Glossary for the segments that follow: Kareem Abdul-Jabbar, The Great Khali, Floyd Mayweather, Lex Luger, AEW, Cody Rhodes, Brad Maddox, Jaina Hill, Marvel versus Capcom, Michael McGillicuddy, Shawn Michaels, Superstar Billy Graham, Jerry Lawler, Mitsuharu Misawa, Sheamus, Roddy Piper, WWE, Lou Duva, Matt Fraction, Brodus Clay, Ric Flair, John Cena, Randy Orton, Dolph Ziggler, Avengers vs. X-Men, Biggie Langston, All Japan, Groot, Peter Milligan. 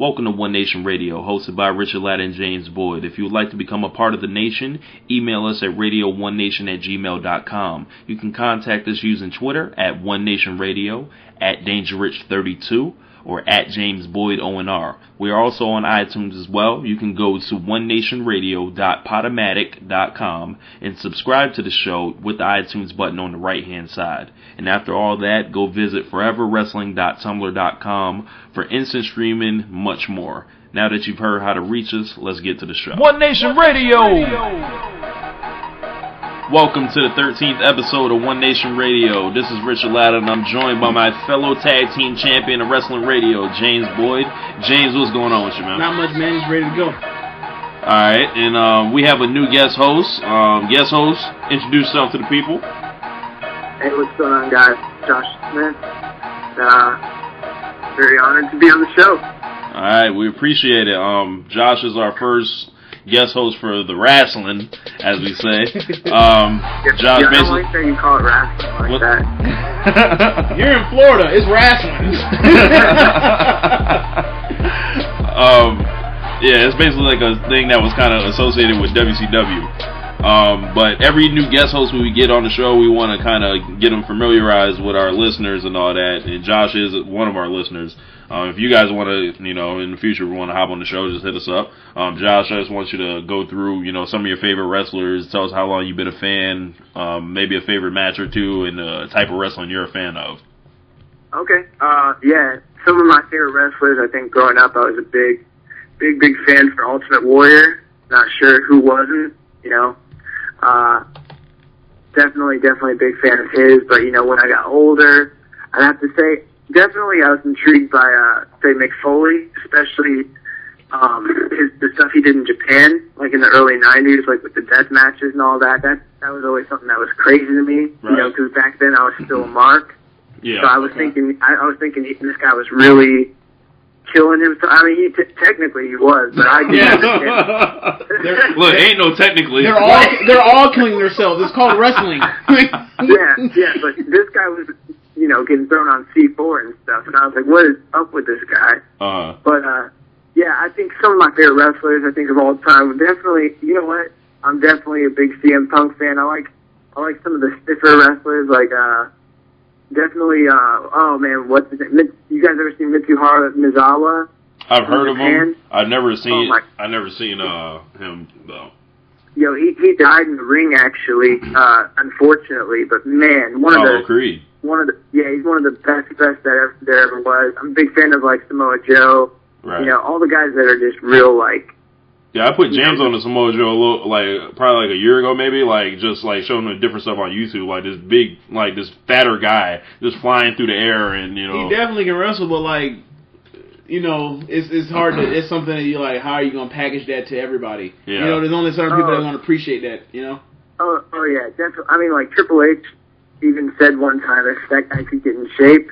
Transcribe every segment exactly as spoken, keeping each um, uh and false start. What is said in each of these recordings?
Welcome to One Nation Radio, hosted by Richard Ladd and James Boyd. If you would like to become a part of the nation, email us at radio one nation at gmail dot com. You can contact us using Twitter at One Nation Radio, at Danger Rich thirty-two, or at James Boyd O N R. We are also on iTunes as well. You can go to one nation radio dot podomatic dot com and subscribe to the show with the iTunes button on the right-hand side. And after all that, go visit forever wrestling dot tumblr dot com for instant streaming, much more. Now that you've heard how to reach us, let's get to the show. One Nation Radio! Welcome to the thirteenth episode of One Nation Radio. This is Richard Ladd, and I'm joined by my fellow tag team champion of wrestling radio, James Boyd. James, what's going on with you, man? Not much, man. Just ready to go. Alright, and um, we have a new guest host. Um, guest host, introduce yourself to the people. Hey, what's going on, guys? Josh Smith. Uh... Very honored to be on the show. All right, we appreciate it. Um, Josh is our first guest host for the wrestling, as we say. Um, yeah, Josh, yeah, I don't like that you call it wrestling like that. You're in Florida. It's wrestling. um, yeah, it's basically like a thing that was kind of associated with W C W. Um, but every new guest host we get on the show, we want to kind of get them familiarized with our listeners and all that. And Josh is one of our listeners. Um, if you guys want to, you know, in the future, want to hop on the show, just hit us up. Um, Josh, I just want you to go through, you know, some of your favorite wrestlers. Tell us how long you've been a fan, um, maybe a favorite match or two, and the type of wrestling you're a fan of. Okay. Uh, yeah. Some of my favorite wrestlers, I think growing up, I was a big, big, big fan for Ultimate Warrior. Not sure who wasn't, you know. Uh, definitely, definitely a big fan of his, but, you know, when I got older, I'd have to say, definitely I was intrigued by, uh, say, Mick Foley, especially, um, his, the stuff he did in Japan, like in the early nineties, like with the death matches and all that, that, that was always something that was crazy to me, right. You know, because back then I was still a mark, yeah, so I was okay. thinking, I, I was thinking he, this guy was really killing himself. I mean, he t- technically he was, but I didn't understand. Look, ain't no technically. They're all they're all killing themselves. It's called wrestling. yeah, yeah, but this guy was, you know, getting thrown on C four and stuff, and I was like, what is up with this guy? Uh, but, uh, yeah, I think some of my favorite wrestlers, I think of all time, definitely, you know what, I'm definitely a big C M Punk fan. I like, I like some of the stiffer wrestlers, like, uh, Definitely, uh, oh man, what's his name? You guys ever seen Mitsuharu Misawa? I've heard of him. I've never seen, oh I've never seen, uh, him, though. Yo, he, he died in the ring, actually, uh, unfortunately, but man, one of oh, the, Creed. one of the, yeah, he's one of the best, best that ever, there ever was. I'm a big fan of, like, Samoa Joe, right. You know, all the guys that are just real, like, yeah, I put jams on the Samoa Joe a little, like, probably like a year ago, maybe, like, just, like, showing the different stuff on YouTube, like, this big, like, this fatter guy just flying through the air and, you know. He definitely can wrestle, but, like, you know, it's it's hard to, it's something that you're like, how are you going to package that to everybody? Yeah. You know, there's only certain people oh. that want to appreciate that, you know? Oh, oh yeah, definitely. I mean, like, Triple H even said one time, if that guy could get in shape,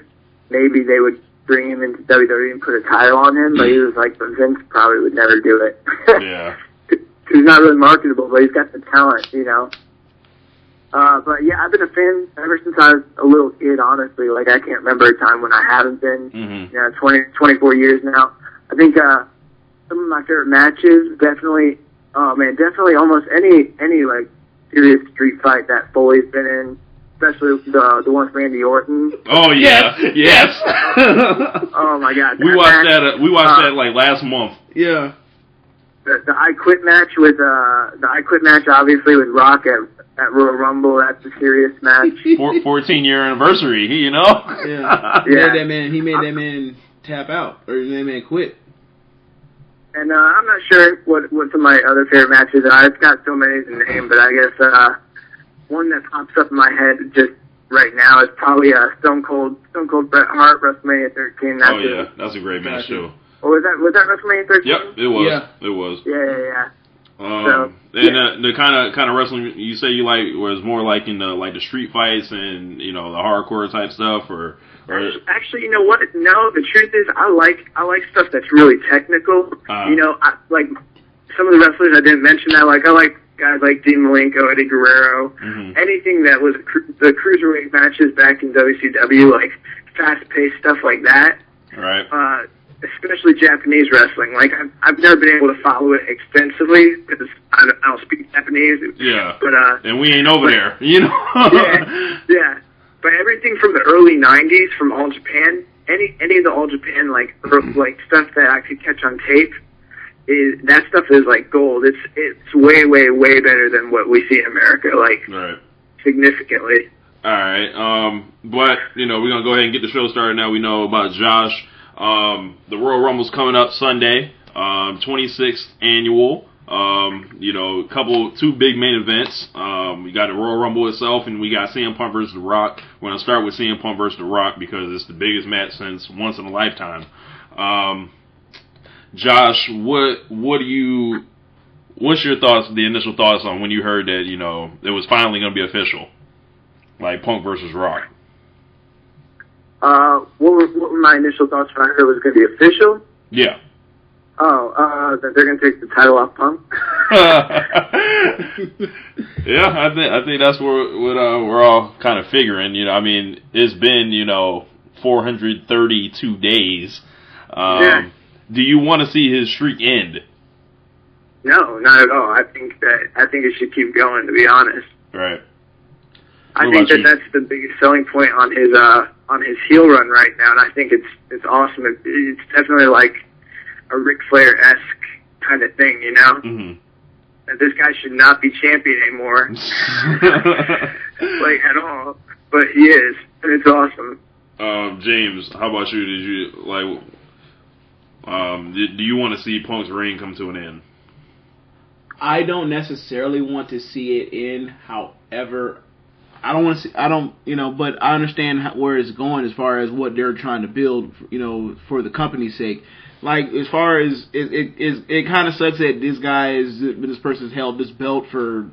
maybe they would bring him into W W E and put a title on him, but he was like, but Vince probably would never do it. Yeah. He's not really marketable, but he's got the talent, you know. Uh, but yeah, I've been a fan ever since I was a little kid, honestly. Like, I can't remember a time when I haven't been, mm-hmm. you know, twenty, twenty-four years now. I think, uh, some of my favorite matches, definitely, oh man, definitely almost any, any, like, serious street fight that Foley's been in. Especially the the one with Randy Orton. Oh yeah, yes. yes. Oh my God, we watched match, that. Uh, we watched uh, that like last month. Yeah. The, the I Quit match with uh the I Quit match obviously with Rock at, at Royal Rumble. That's a serious match. Four, Fourteen year anniversary, you know. Yeah. He yeah. made that man. He made that man tap out, or that man quit. And uh, I'm not sure what what some of my other favorite matches are. I've got so many to name, but I guess. uh One that pops up in my head just right now is probably uh, Stone Cold Stone Cold Bret Hart, WrestleMania thirteen. That's oh yeah, a, that's a great match too. Or was that was that WrestleMania thirteen? Yep, it was. Yeah. It was. Yeah, yeah, yeah. Um, so, and yeah. The, the kind of kind of wrestling you say you like was more like in the like the street fights and you know the hardcore type stuff, or, or actually, you know what? No, the truth is I like I like stuff that's really technical. Uh, you know, I, like some of the wrestlers I didn't mention that like I like. Guys like Dean Malenko, Eddie Guerrero, mm-hmm. anything that was cru- the cruiserweight matches back in W C W, like fast-paced stuff like that. Right. Uh, especially Japanese wrestling. Like, I've, I've never been able to follow it extensively because I, I don't speak Japanese. Yeah. But, uh, and we ain't over but, there, you know? yeah, yeah. But everything from the early nineties, from All Japan, any any of the All Japan, like, like stuff that I could catch on tape, is, that stuff is, like, gold. It's it's way, way, way better than what we see in America, like, right. significantly. All right. Um, but, you know, we're going to go ahead and get the show started now. We know about Josh. Um, the Royal Rumble's coming up Sunday, um, twenty-sixth annual. Um, you know, a couple, two big main events. Um, we got the Royal Rumble itself, and we got C M Punk versus The Rock. We're going to start with C M Punk versus The Rock because it's the biggest match since once in a lifetime. Um, Josh, what what do you, what's your thoughts, the initial thoughts on when you heard that, you know, it was finally going to be official? Like Punk versus Rock. Uh, what were, what were my initial thoughts when I heard it was going to be official? Yeah. Oh, uh, that they're going to take the title off Punk. yeah, I think I think that's what, what uh, we're all kind of figuring. You know, I mean, it's been you know four hundred thirty-two days. Um, yeah. Do you want to see his streak end? No, not at all. I think that I think it should keep going. To be honest. Right. I think that you? that's the biggest selling point on his uh, on his heel run right now, and I think it's it's awesome. It, it's definitely like a Ric Flair-esque kind of thing, you know? Mm-hmm. That this guy should not be champion anymore, like at all, but he is, and it's awesome. Um, James, how about you? Did you like? Um, do you want to see Punk's reign come to an end? I don't necessarily want to see it end, however. I don't want to see, I don't, you know, but I understand how, where it's going as far as what they're trying to build, you know, for the company's sake. Like, as far as, it it, it, it kind of sucks that this guy is, this person's held this belt for,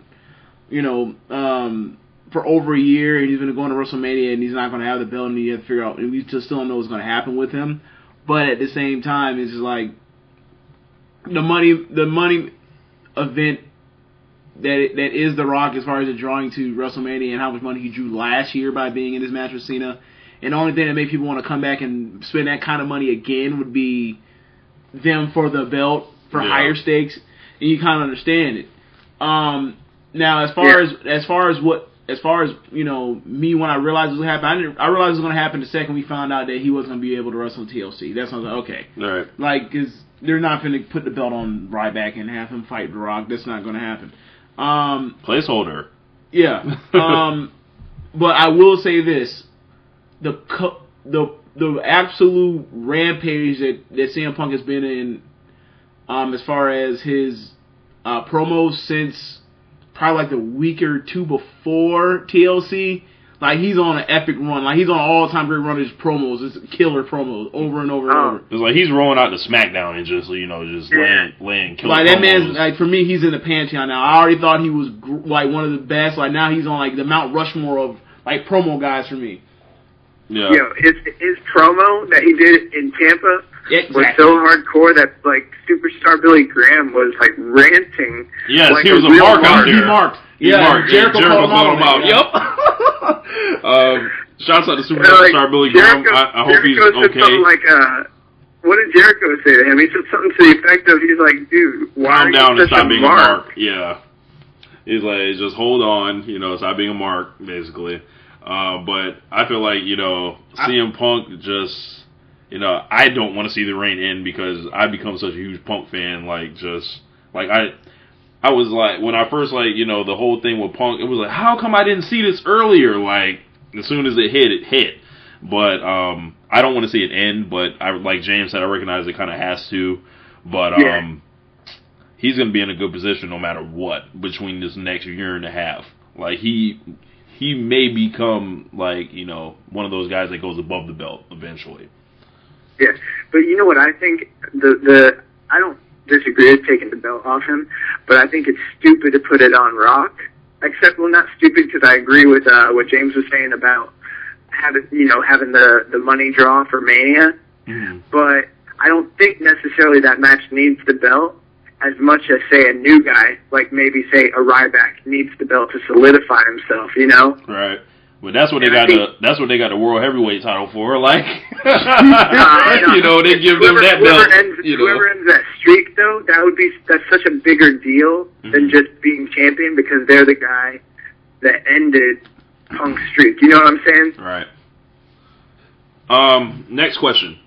you know, um, for over a year, and he's going to go into WrestleMania, and he's not going to have the belt, and you have to figure out, and we just still don't know what's going to happen with him. But at the same time, it's just like, the money, the money event that that is The Rock as far as the drawing to WrestleMania and how much money he drew last year by being in this match with Cena. And the only thing that made people want to come back and spend that kind of money again would be them for the belt for yeah. higher stakes. And you kind of understand it. Um, now, as far yeah. as as far as what as far as you know, me when I realized it was going to happen, I, didn't, I realized it was going to happen the second we found out that he wasn't going to be able to wrestle T L C. That's when I was like, okay, all right, like because they're not going to put the belt on Ryback and have him fight The Rock. That's not going to happen. Um, placeholder. Yeah. Um, but I will say this: the co- the the absolute rampage that, that C M Punk has been in, um, as far as his uh, promos since probably like the week or two before T L C. Like he's on an epic run. Like he's on an all-time great run of his promos. It's killer promos over and over and oh. over. It's like he's rolling out the SmackDown and just you know just yeah. laying, laying killer like promos. That man's like for me he's in the pantheon now. I already thought he was like one of the best. Like now he's on like the Mount Rushmore of like promo guys for me. Yeah. You know, his his promo that he did in Tampa exactly. was so hardcore that like superstar Billy Graham was like ranting. Yes, like, he was a, a mark, mark out there. He marked. Yeah, he marked. Jericho, Jericho called him out. Yep. Um, shouts out to superstar like, Billy Graham. Jericho, I, I hope Jericho he's okay. Said like, uh, what did Jericho say to him? He said something to the effect of, "He's like, dude, why calm down and stop being a mark?" Yeah, he's like, just hold on, you know, stop being a mark, basically. Uh, but I feel like you know, C M I, Punk just, you know, I don't want to see the reign end because I become such a huge Punk fan. Like, just like I. I was like, when I first, like, you know, the whole thing with Punk, it was like, how come I didn't see this earlier? Like, as soon as it hit, it hit. But um, I don't want to see it end, but I, like James said, I recognize it kind of has to. But yeah. um, he's going to be in a good position no matter what between this next year and a half. Like, he he may become, like, you know, one of those guys that goes above the belt eventually. Yeah, but you know what I think? The, the I don't... disagree with taking the belt off him, but I think it's stupid to put it on Rock. Except, well, not stupid because I agree with uh, what James was saying about having, you know, having the the money draw for Mania. Mm-hmm. But I don't think necessarily that match needs the belt as much as say a new guy, like maybe say a Ryback needs the belt to solidify himself. You know, right? But that's what they got. The, that's what they got the world heavyweight title for. Like, you know, they give whoever, them that whoever belt. Ends, you know. Whoever ends that streak, though, that would be that's such a bigger deal mm-hmm. than just being champion, because they're the guy that ended Punk's streak. You know what I'm saying? Right. Um. Next question: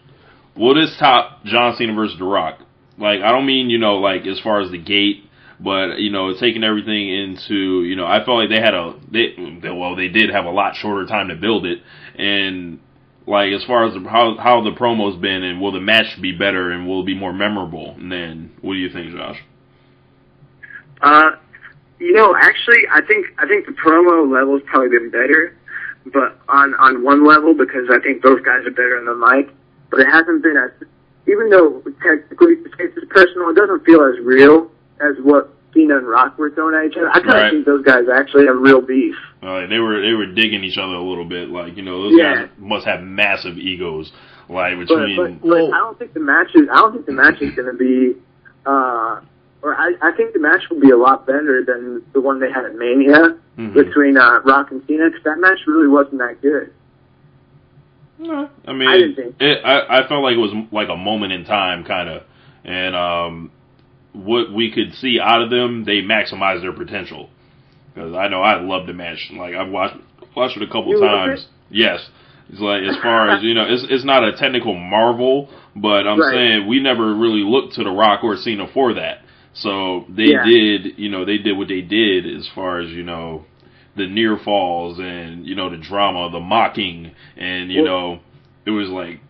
will this top John Cena versus The Rock? Like, I don't mean, you know, like, as far as the gate, but, you know, taking everything into, you know, I felt like they had a, they, they, well, they did have a lot shorter time to build it, and, like, as far as the, how, how the promo's been, and will the match be better, and will it be more memorable, and then, what do you think, Josh? Uh, you know, actually, I think, I think the promo level's probably been better, but on, on one level, because I think both guys are better on the mic, but it hasn't been as, even though technically it's personal, it doesn't feel as real as what Cena and Rock were throwing at each other. I kind of right. think those guys actually have real beef. Uh, they were they were digging each other a little bit. Like, you know, those yeah. guys must have massive egos. Like, which but, mean, but, but I don't think the match is. I don't think the match is going to be. Uh, or I, I think the match will be a lot better than the one they had at Mania mm-hmm. between uh, Rock and Cena, because that match really wasn't that good. No, I mean, I, didn't think. It, I I felt like it was like a moment in time kind of, and um, what we could see out of them, they maximized their potential. Because I know I love the match. Like, I've watched watched it a couple you times. It? Yes, it's like as far as you know, it's it's not a technical marvel, but I'm right. saying we never really looked to The Rock or Cena for that. So they yeah. did, you know, they did what they did as far as you know. The near falls and, you know, the drama, the mocking, and, you well, know, it was like,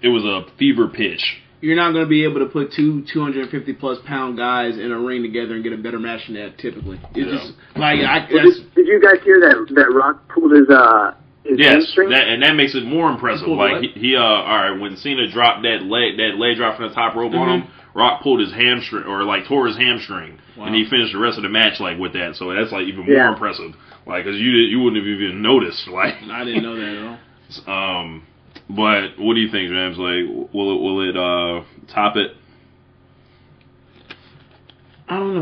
it was a fever pitch. You're not going to be able to put two two hundred fifty plus pound guys in a ring together and get a better match than that, typically. It's yeah. just, like, I guess. Well, did, did you guys hear that, that Rock pulled his, uh, his yes, that, and that makes it more impressive. Like, he, he, uh, alright, when Cena dropped that leg, that leg drop from the top rope mm-hmm. on him, Rock pulled his hamstring, or, like, tore his hamstring, wow. and he finished the rest of the match, like, with that, so that's, like, even yeah. more impressive. Like, because you, you wouldn't have even noticed. Like, I didn't know that at all. Um, but what do you think, James? Like, will it will it uh, top it? I don't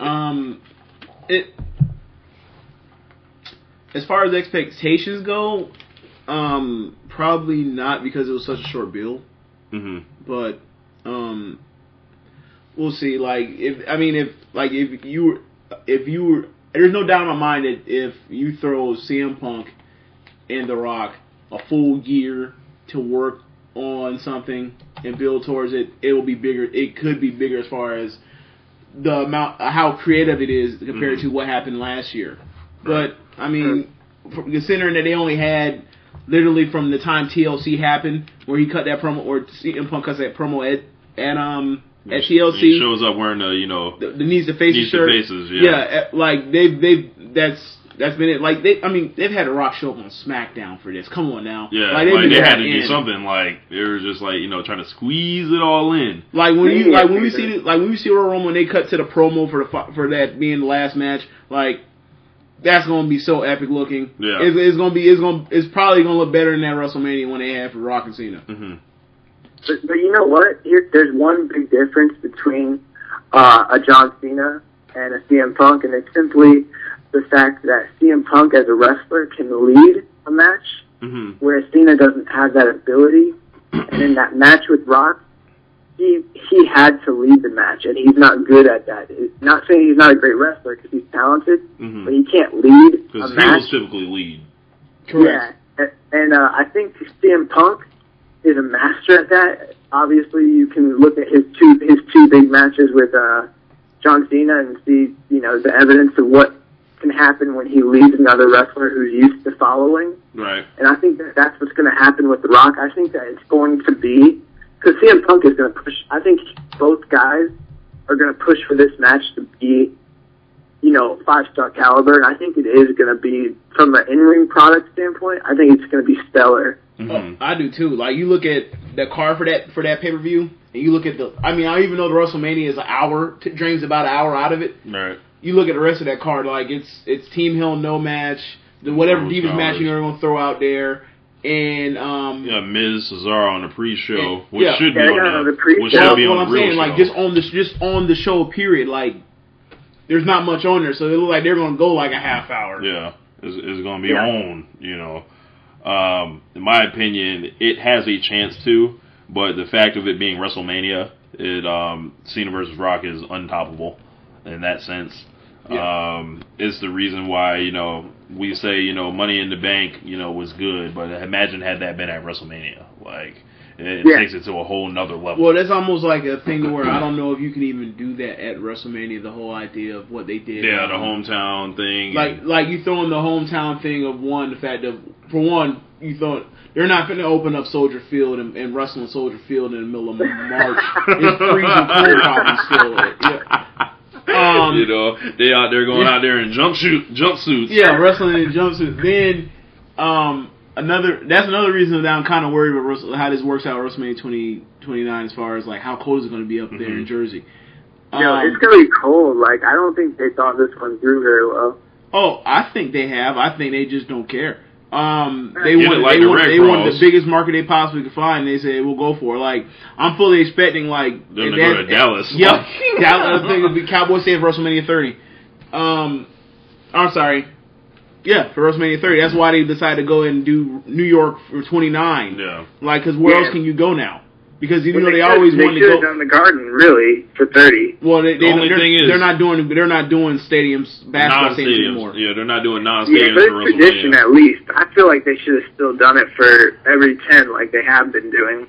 know. Um, it as far as expectations go, um, probably not, because it was such a short build. Mm-hmm. But um, we'll see. Like, if I mean, if like if you if you were there's no doubt in my mind that if you throw C M Punk and The Rock a full year to work on something and build towards it, it will be bigger. It could be bigger as far as the amount, how creative it is compared mm-hmm. to what happened last year. But, I mean, considering that they only had literally from the time T L C happened, where he cut that promo, or C M Punk cuts that promo at, at um... at T L C, he shows up wearing the you know the, the knees to faces knees shirt. To faces, yeah. yeah, like they've they've that's that's been it. Like they, I mean, they've had a Rock show up on SmackDown for this. Come on now, yeah. Like, like they had to do something. Like they were just like you know trying to squeeze it all in. Like when you like when we see like when we see Royal Rumble, when they cut to the promo for the for that being the last match, like that's gonna be so epic looking. Yeah, it's, it's gonna be it's gonna it's probably gonna look better than that WrestleMania one they had for Rock and Cena. Mm-hmm. But, but you know what? Here, there's one big difference between uh, a John Cena and a C M Punk, and it's simply the fact that C M Punk as a wrestler can lead a match, mm-hmm. whereas Cena doesn't have that ability. And in that match with Rock, he he had to lead the match, and he's not good at that. It's not saying he's not a great wrestler, because he's talented, mm-hmm. but he can't lead a match. Because heels typically lead. Correct. Yeah, and, and uh, I think C M Punk is a master at that. Obviously, you can look at his two his two big matches with uh, John Cena and see, you know, the evidence of what can happen when he leads another wrestler who's used to following. Right. And I think that that's what's going to happen with The Rock. I think that it's going to be, because C M Punk is going to push. I think both guys are going to push for this match to be, you know, five-star caliber, and I think it is going to be, from an in-ring product standpoint, I think it's going to be stellar. Mm-hmm. Oh, I do too. Like, you look at the card for that for that pay per view, and you look at the. I mean, I even though the WrestleMania is an hour, t- Dream's about an hour out of it. Right. You look at the rest of that card, like it's it's Team Hell No match, the whatever Divas dollars. match you're going to throw out there, and um. Yeah, Miz Cesaro on the pre-show, and, which yeah, should yeah, be on the, the pre-show. Which should be on what I'm the saying, show. Like just on the just on the show period, like there's not much on there, so it looks like they're going to go like a half hour. Yeah. is, is going to be yeah. on, you know. Um, in my opinion, it has a chance to, but the fact of it being WrestleMania, it um, Cena versus Rock is untoppable in that sense. Yeah. Um, it's the reason why, you know, we say, you know, Money in the Bank, you know, was good, but imagine had that been at WrestleMania. Like, it yeah. takes it to a whole nother level. Well, that's almost like a thing where I don't know if you can even do that at WrestleMania, the whole idea of what they did. Yeah, the hometown thing. Like, like you throwing the hometown thing of one, the fact of, for one, you thought they're not going to open up Soldier Field and, and wrestle in Soldier Field in the middle of March. It's freezing cold out and still. Yeah. Um, you know, they out there going yeah. out there in jumpsuit, jumpsuits. Yeah, wrestling in jumpsuits. Then um, another that's another reason that I'm kind of worried about how this works out at WrestleMania twenty twenty-nine as far as like how cold is it going to be up there mm-hmm. in Jersey. Um, no, it's going to be cold. Like I don't think they thought this one through very well. Oh, I think they have. I think they just don't care. Um, they want like they, the they want the biggest market they possibly could find. And they said we'll go for it. Like I'm fully expecting like them to go to Dallas. Yep, Dallas. I think it'll be Cowboy State for WrestleMania thirty. Um, I'm sorry. Yeah, for WrestleMania thirty. That's why they decided to go and do New York for twenty-nine. Yeah, like because where yeah. else can you go now? Because even well, though they, they could, always wanted to go down the Garden, really for thirty. Well, they, they, the only they're, thing is they're not doing they're not doing stadiums basketball stadiums anymore. Yeah, they're not doing non-stadiums. Yeah, but it's tradition at least. I feel like they should have still done it for every ten, like they have been doing.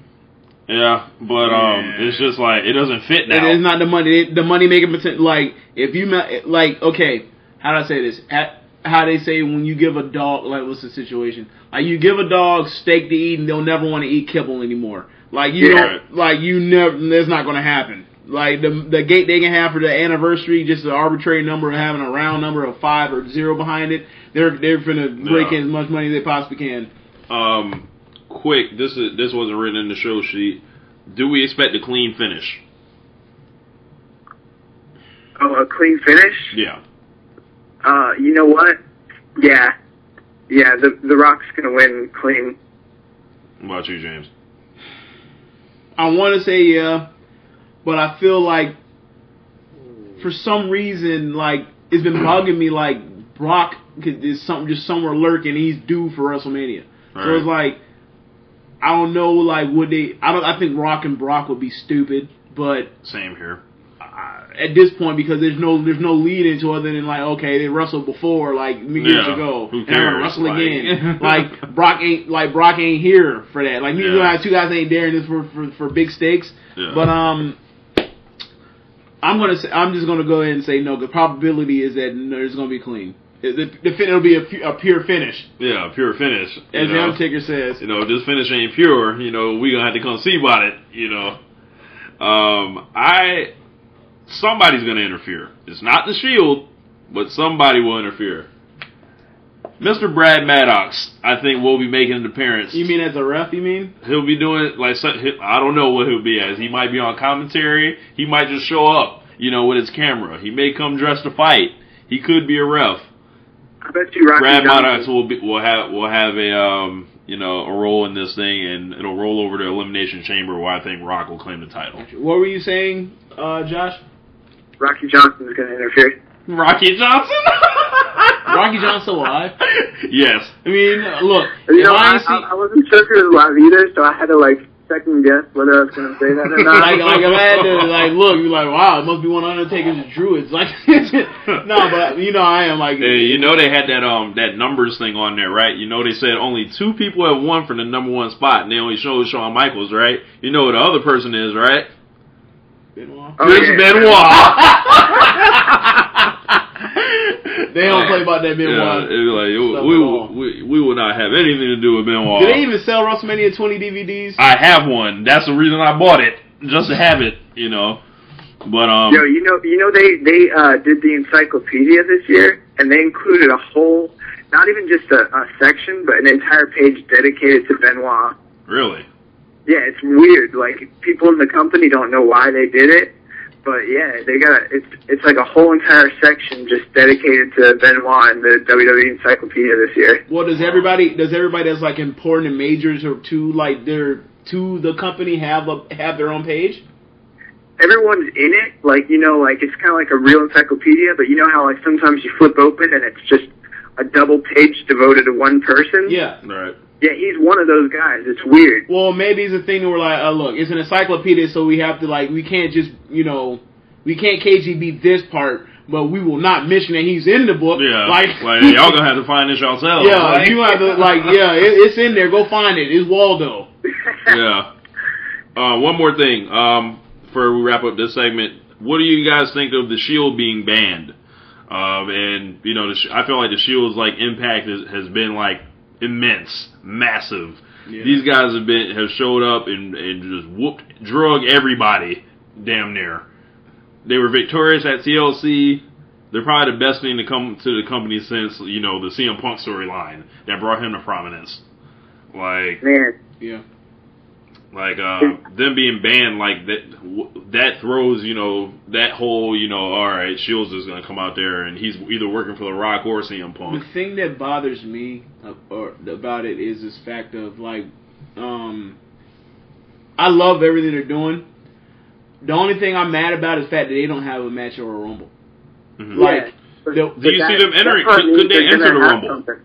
Yeah, but um, yeah. it's just like it doesn't fit now. It is not the money. It, the money making potential. Like if you like, okay, how do I say this? At, how they say when you give a dog, like what's the situation? Like you give a dog steak to eat, and they'll never want to eat kibble anymore. Like you yeah. don't, like you never. That's not going to happen. Like the the gate they can have for the anniversary, just an arbitrary number of having a round number of five or zero behind it. They're they're finna break yeah. in as much money as they possibly can. Um, quick, this is this wasn't written in the show sheet. Do we expect a clean finish? Oh, a clean finish? Yeah. Uh, you know what? Yeah, yeah. The the Rock's gonna win clean. What about you, James? I want to say yeah, but I feel like for some reason, like it's been bugging me. Like Brock is something just somewhere lurking. He's due for WrestleMania, right. So it's like I don't know. Like would they? I don't. I think Rock and Brock would be stupid. But same here. I, at this point, because there's no there's no lead into other than like okay they wrestled before like years yeah, ago and they're gonna wrestle like, again like Brock ain't like Brock ain't here for that like you yeah. know two guys ain't daring this for for, for big stakes yeah. but um I'm gonna say, I'm just gonna go ahead and say no the probability is that there's gonna be clean it, the, the fin- it'll be a, pu- a pure finish yeah a pure finish as the Undertaker says you know if this finish ain't pure you know we gonna have to come see about it you know um I. Somebody's going to interfere. It's not the Shield, but somebody will interfere. Mister Brad Maddox, I think, will be making an appearance. You mean as a ref, you mean? He'll be doing, like, I don't know what he'll be as. He might be on commentary. He might just show up, you know, with his camera. He may come dressed to fight. He could be a ref. I bet you Rocky Brad Johnson. Maddox will, be, will have will have a, um, you know, a role in this thing, and it'll roll over to Elimination Chamber, where I think Rock will claim the title. What were you saying, uh, Josh? Rocky Johnson is going to interfere. Rocky Johnson? Rocky Johnson alive? Yes. I mean, look. You know, I, I, see- I wasn't sure if he was alive either, so I had to, like, second guess whether I was going to say that or not. like, like, I had to, like, look. You're like, wow, it must be one of Undertaker's druids. Like, no, but, you know, I am, like. Hey, you know they had that um that numbers thing on there, right? You know they said only two people have won for the number one spot, and they only showed Shawn Michaels, right? You know who the other person is, right? Benoit. Oh, Chris yeah. Benoit. They don't play about that Benoit. Yeah, like, we, we, we, we will not have anything to do with Benoit. Did they even sell WrestleMania twenty D V Ds? I have one. That's the reason I bought it, just to have it, you know. But um, yo, you know, you know, they they uh, did the encyclopedia this year, and they included a whole, not even just a, a section, but an entire page dedicated to Benoit. Really? Yeah, it's weird. Like, people in the company don't know why they did it, but yeah, they got it's it's like a whole entire section just dedicated to Benoit and the W W E Encyclopedia this year. Well, does everybody does everybody that's like important and majors or to like their to the company have a have their own page? Everyone's in it, like you know, like it's kind of like a real encyclopedia. But you know how like sometimes you flip open and it's just a double page devoted to one person. Yeah. Right. Yeah, he's one of those guys. It's weird. Well, maybe it's a thing where, like, uh, look, it's an encyclopedia, so we have to, like, we can't just, you know, we can't K G B this part, but we will not mention that he's in the book. Yeah, like, like y'all gonna have to find this yourselves. Yeah, right? You have to, like, yeah, it, it's in there. Go find it. It's Waldo. Yeah. Uh, one more thing um, before we wrap up this segment. What do you guys think of the Shield being banned? Um, and, you know, the, I feel like the Shield's, like, impact is, has been, like, immense, massive. Yeah. These guys have been have showed up and, and just whooped, drug everybody, damn near. They were victorious at T L C. They're probably the best thing to come to the company since, you know, the C M Punk storyline that brought him to prominence. Like, man. Yeah. Like, uh, them being banned, like, that that throws, you know, that whole, you know, all right, Shields is going to come out there, and he's either working for The Rock or C M Punk. The thing that bothers me about it is this fact of, like, um, I love everything they're doing. The only thing I'm mad about is the fact that they don't have a match or a Rumble. Mm-hmm. Like, yeah, but, the, but do you that, see them entering? Could, could they enter the Rumble? Something.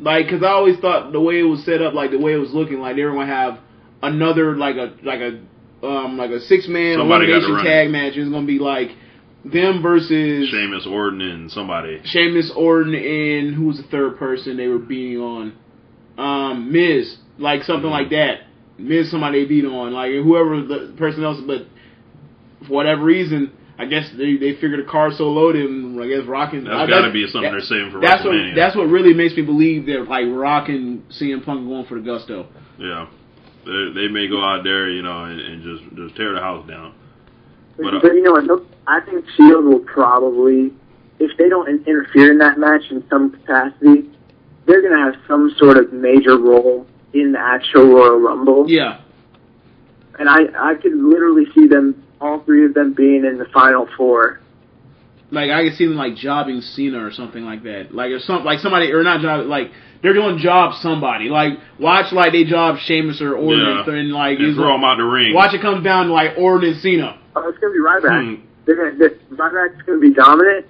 Like, because I always thought the way it was set up, like, the way it was looking, like, they were going to have another, like a like a um, like a six man elimination tag match. Is gonna be like them versus Sheamus, Orton, and somebody. Sheamus, Orton, and who was the third person they were beating on? Um, Miz, like something mm-hmm. like that. Miz, somebody they beat on, like whoever the person else. But for whatever reason, I guess they they figured the card so loaded. And I guess Rock and that's got to be something that, they're saving for that's WrestleMania. What, that's what really makes me believe that like Rock and C M Punk going for the gusto. Yeah. They may go out there, you know, and, and just, just tear the house down. But, uh, but you know what? I think Shield will probably, if they don't interfere in that match in some capacity, they're going to have some sort of major role in the actual Royal Rumble. Yeah. And I, I could literally see them, all three of them, being in the final four. Like, I could see them, like, jobbing Cena or something like that. Like, if some, like, somebody, or not jobbing, like, they're doing job somebody. Like, watch, like, they job Sheamus or Orton. Yeah. And, like, and throw them out the ring. Watch it comes down to, like, Orton and Cena. Oh, it's going to be Ryback. Hmm. They're going to, Ryback's going to be dominant,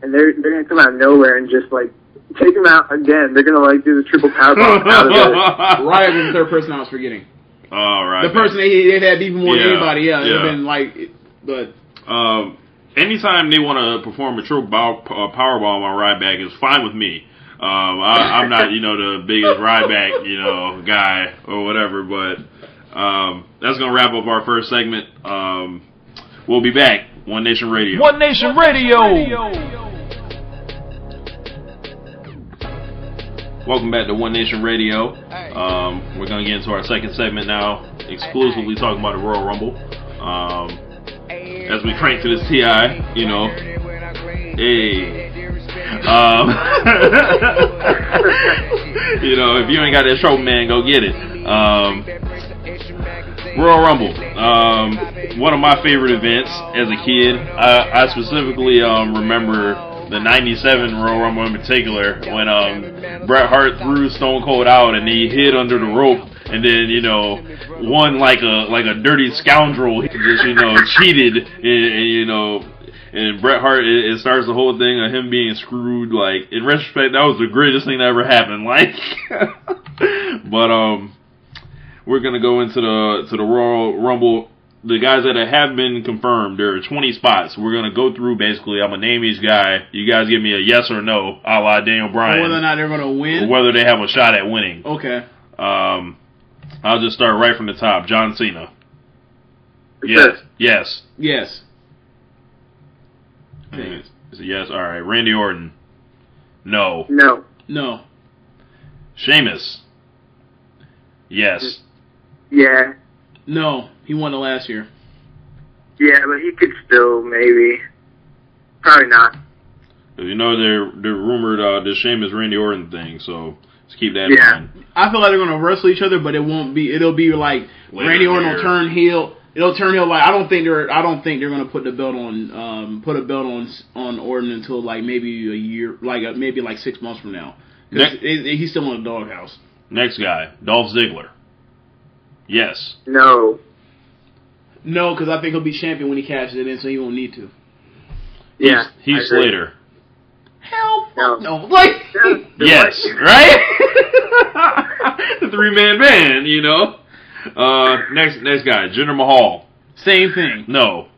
and they're they're going to come out of nowhere and just, like, take him out again. They're going to, like, do the triple powerbomb out of it. Ryback was the third person I was forgetting. Oh, right. The person they, they had even more yeah. than anybody. Yeah, yeah. Been, like, but... Um... Anytime they want to perform a true bow, uh, powerbomb on Ryback is fine with me. Um, I, I'm not, you know, the biggest Ryback, you know, guy or whatever. But um, that's gonna wrap up our first segment. Um, we'll be back. One Nation Radio. One Nation Radio. Welcome back to One Nation Radio. Um, we're gonna get into our second segment now, exclusively talking about the Royal Rumble. Um, As we crank to this T I, you know, hey, um, you know, if you ain't got that trophy, man, go get it. Um, Royal Rumble, um, one of my favorite events as a kid. I, I specifically um, remember the ninety-seven Royal Rumble in particular when um, Bret Hart threw Stone Cold out and he hid under the rope. And then, you know, one like a like a dirty scoundrel, he just, you know, cheated, and, and, you know, and Bret Hart, it, it starts the whole thing of him being screwed. Like, in retrospect, that was the greatest thing that ever happened. Like, but um, we're gonna go into the to the Royal Rumble. The guys that have been confirmed, there are twenty spots. We're gonna go through basically. I'm gonna name each guy. You guys give me a yes or no, a la Daniel Bryan. Or whether or not they're gonna win, or whether they have a shot at winning. Okay. Um. I'll just start right from the top. John Cena. Yes. Yes. Yes. Yes. Yes. All right. Randy Orton. No. No. No. Sheamus. Yes. Yeah. No. He won the last year. Yeah, but he could still maybe. Probably not. You know, they're, they're rumored uh, the Sheamus Randy Orton thing, so... keep that yeah. in mind. I feel like they're going to wrestle each other, but it won't be. It'll be like Later Randy Orton will turn heel. It'll turn heel. Like I don't think they're. I don't think they're going to put the belt on. Um, put a belt on on Orton until like maybe a year, like uh, maybe like six months from now. Next, it, it, he's still in the doghouse. Next guy, Dolph Ziggler. Yes. No. No, because I think he'll be champion when he cashes it in, so he won't need to. Yeah, Heath Slater. Help. No. No. Like, yes, right? The three-man band, you know? Uh, next next guy, Jinder Mahal. Same thing. No.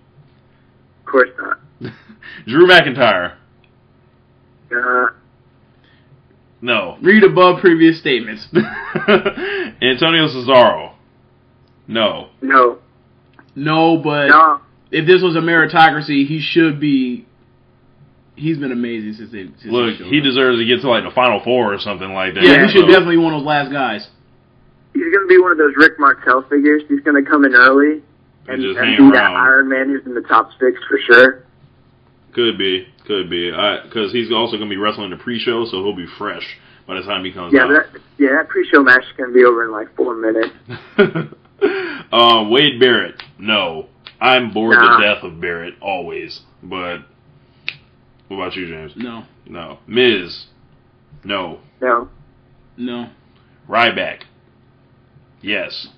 Of course not. Drew McIntyre. Uh, no. Read above previous statements. Antonio Cesaro. No. No. No, but no. If this was a meritocracy, he should be... He's been amazing since they... Since Look, he up. deserves to get to, like, the Final Four or something like that. Yeah, he should so. definitely be one of those last guys. He's going to be one of those Rick Martel figures. He's going to come in early and, and, and be that Iron Man who's in the top six for sure. Could be. Could be. Because he's also going to be wrestling the pre-show, so he'll be fresh by the time he comes yeah, out. That, yeah, that pre-show match is going to be over in, like, four minutes. uh, Wade Barrett. No. I'm bored nah. to death of Barrett, always. But... What about you, James? No. No. Miz? No. No. No. Ryback? Yes.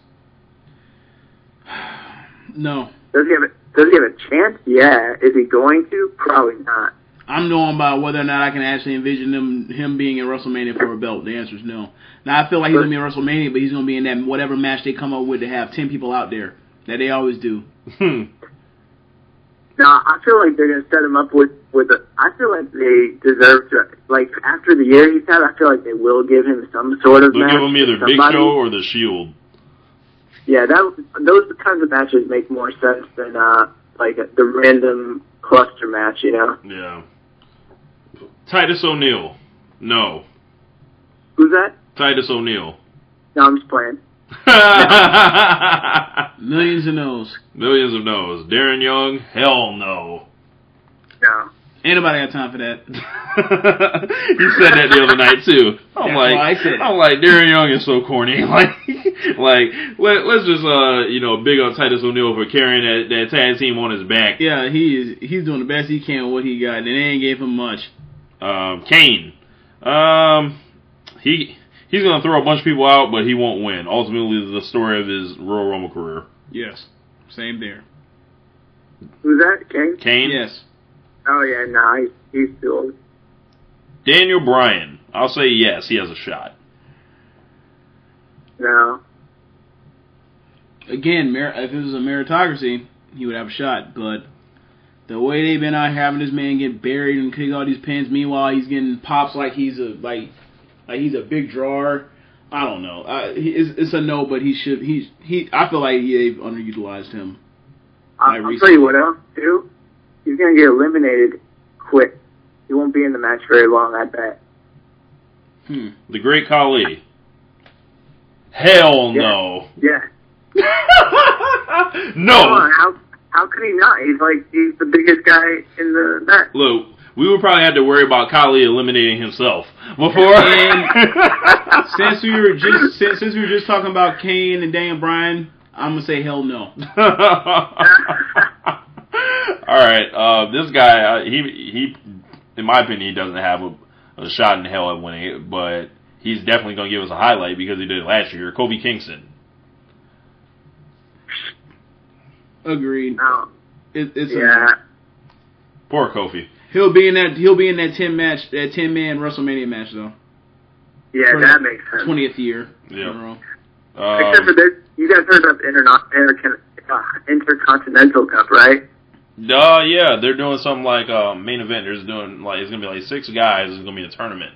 No. Does he have a, does he have a chance? Yeah. Is he going to? Probably not. I'm knowing by whether or not I can actually envision him, him being in WrestleMania for a belt. The answer is no. Now, I feel like he's going to be in WrestleMania, but he's going to be in that whatever match they come up with to have ten people out there. That they always do. Hmm. Now, I feel like they're going to set him up with, with a, I feel like they deserve to, like, after the year he's had, I feel like they will give him some sort of They'll match. They'll give him either somebody. Big Show or The Shield. Yeah, that those kinds of matches make more sense than, uh, like, the random cluster match, you know? Yeah. Titus O'Neil. No. Who's that? Titus O'Neil. No, I'm just playing. Millions of no's. Millions of no's. Darren Young, hell no. No. Ain't nobody got time for that. He said that the other night too. I'm That's like, why I said it. I'm like, Darren Young is so corny. Like, like let, let's just uh, you know, big up Titus O'Neil for carrying that, that tag team on his back. Yeah, he is. He's doing the best he can with what he got, and they ain't gave him much. Um, Kane. Um, he. He's going to throw a bunch of people out, but he won't win. Ultimately, the story of his Royal Rumble career. Yes. Same there. Who's that? Kane? Kane? Yes. Oh, yeah. Nah, he's, he's too old. Daniel Bryan. I'll say yes. He has a shot. No. Again, if it was a meritocracy, he would have a shot. But the way they've been out having this man get buried and kick all these pins, meanwhile, he's getting pops like he's a... like. Like he's a big drawer. I don't know. Uh, it's, it's a no, but he should. He he. I feel like they've underutilized him. I'll, I'll tell you what else too. He's gonna get eliminated quick. He won't be in the match very long. I bet. Hmm. The Great Khali. Hell yeah. No. Yeah. No. Come on, how how could he not? He's like he's the biggest guy in the match. Luke. We would probably have to worry about Khali eliminating himself before. And since we were just since, since we were just talking about Kane and Dan Bryan, I'm gonna say hell no. All right, uh, this guy, uh, he he, in my opinion, he doesn't have a, a shot in hell at winning it, but he's definitely gonna give us a highlight because he did it last year. Kofi Kingston. Agreed. No. It, it's yeah. A, poor Kofi. He'll be in that. He'll be in that ten match, that ten man WrestleMania match though. Yeah, for that makes sense. Twentieth year. Yeah. Um, Except for this, you guys heard of Inter- uh, Intercontinental Cup, right? Uh, yeah, they're doing something like uh, main event. They're just doing like it's gonna be like six guys. It's gonna be a tournament,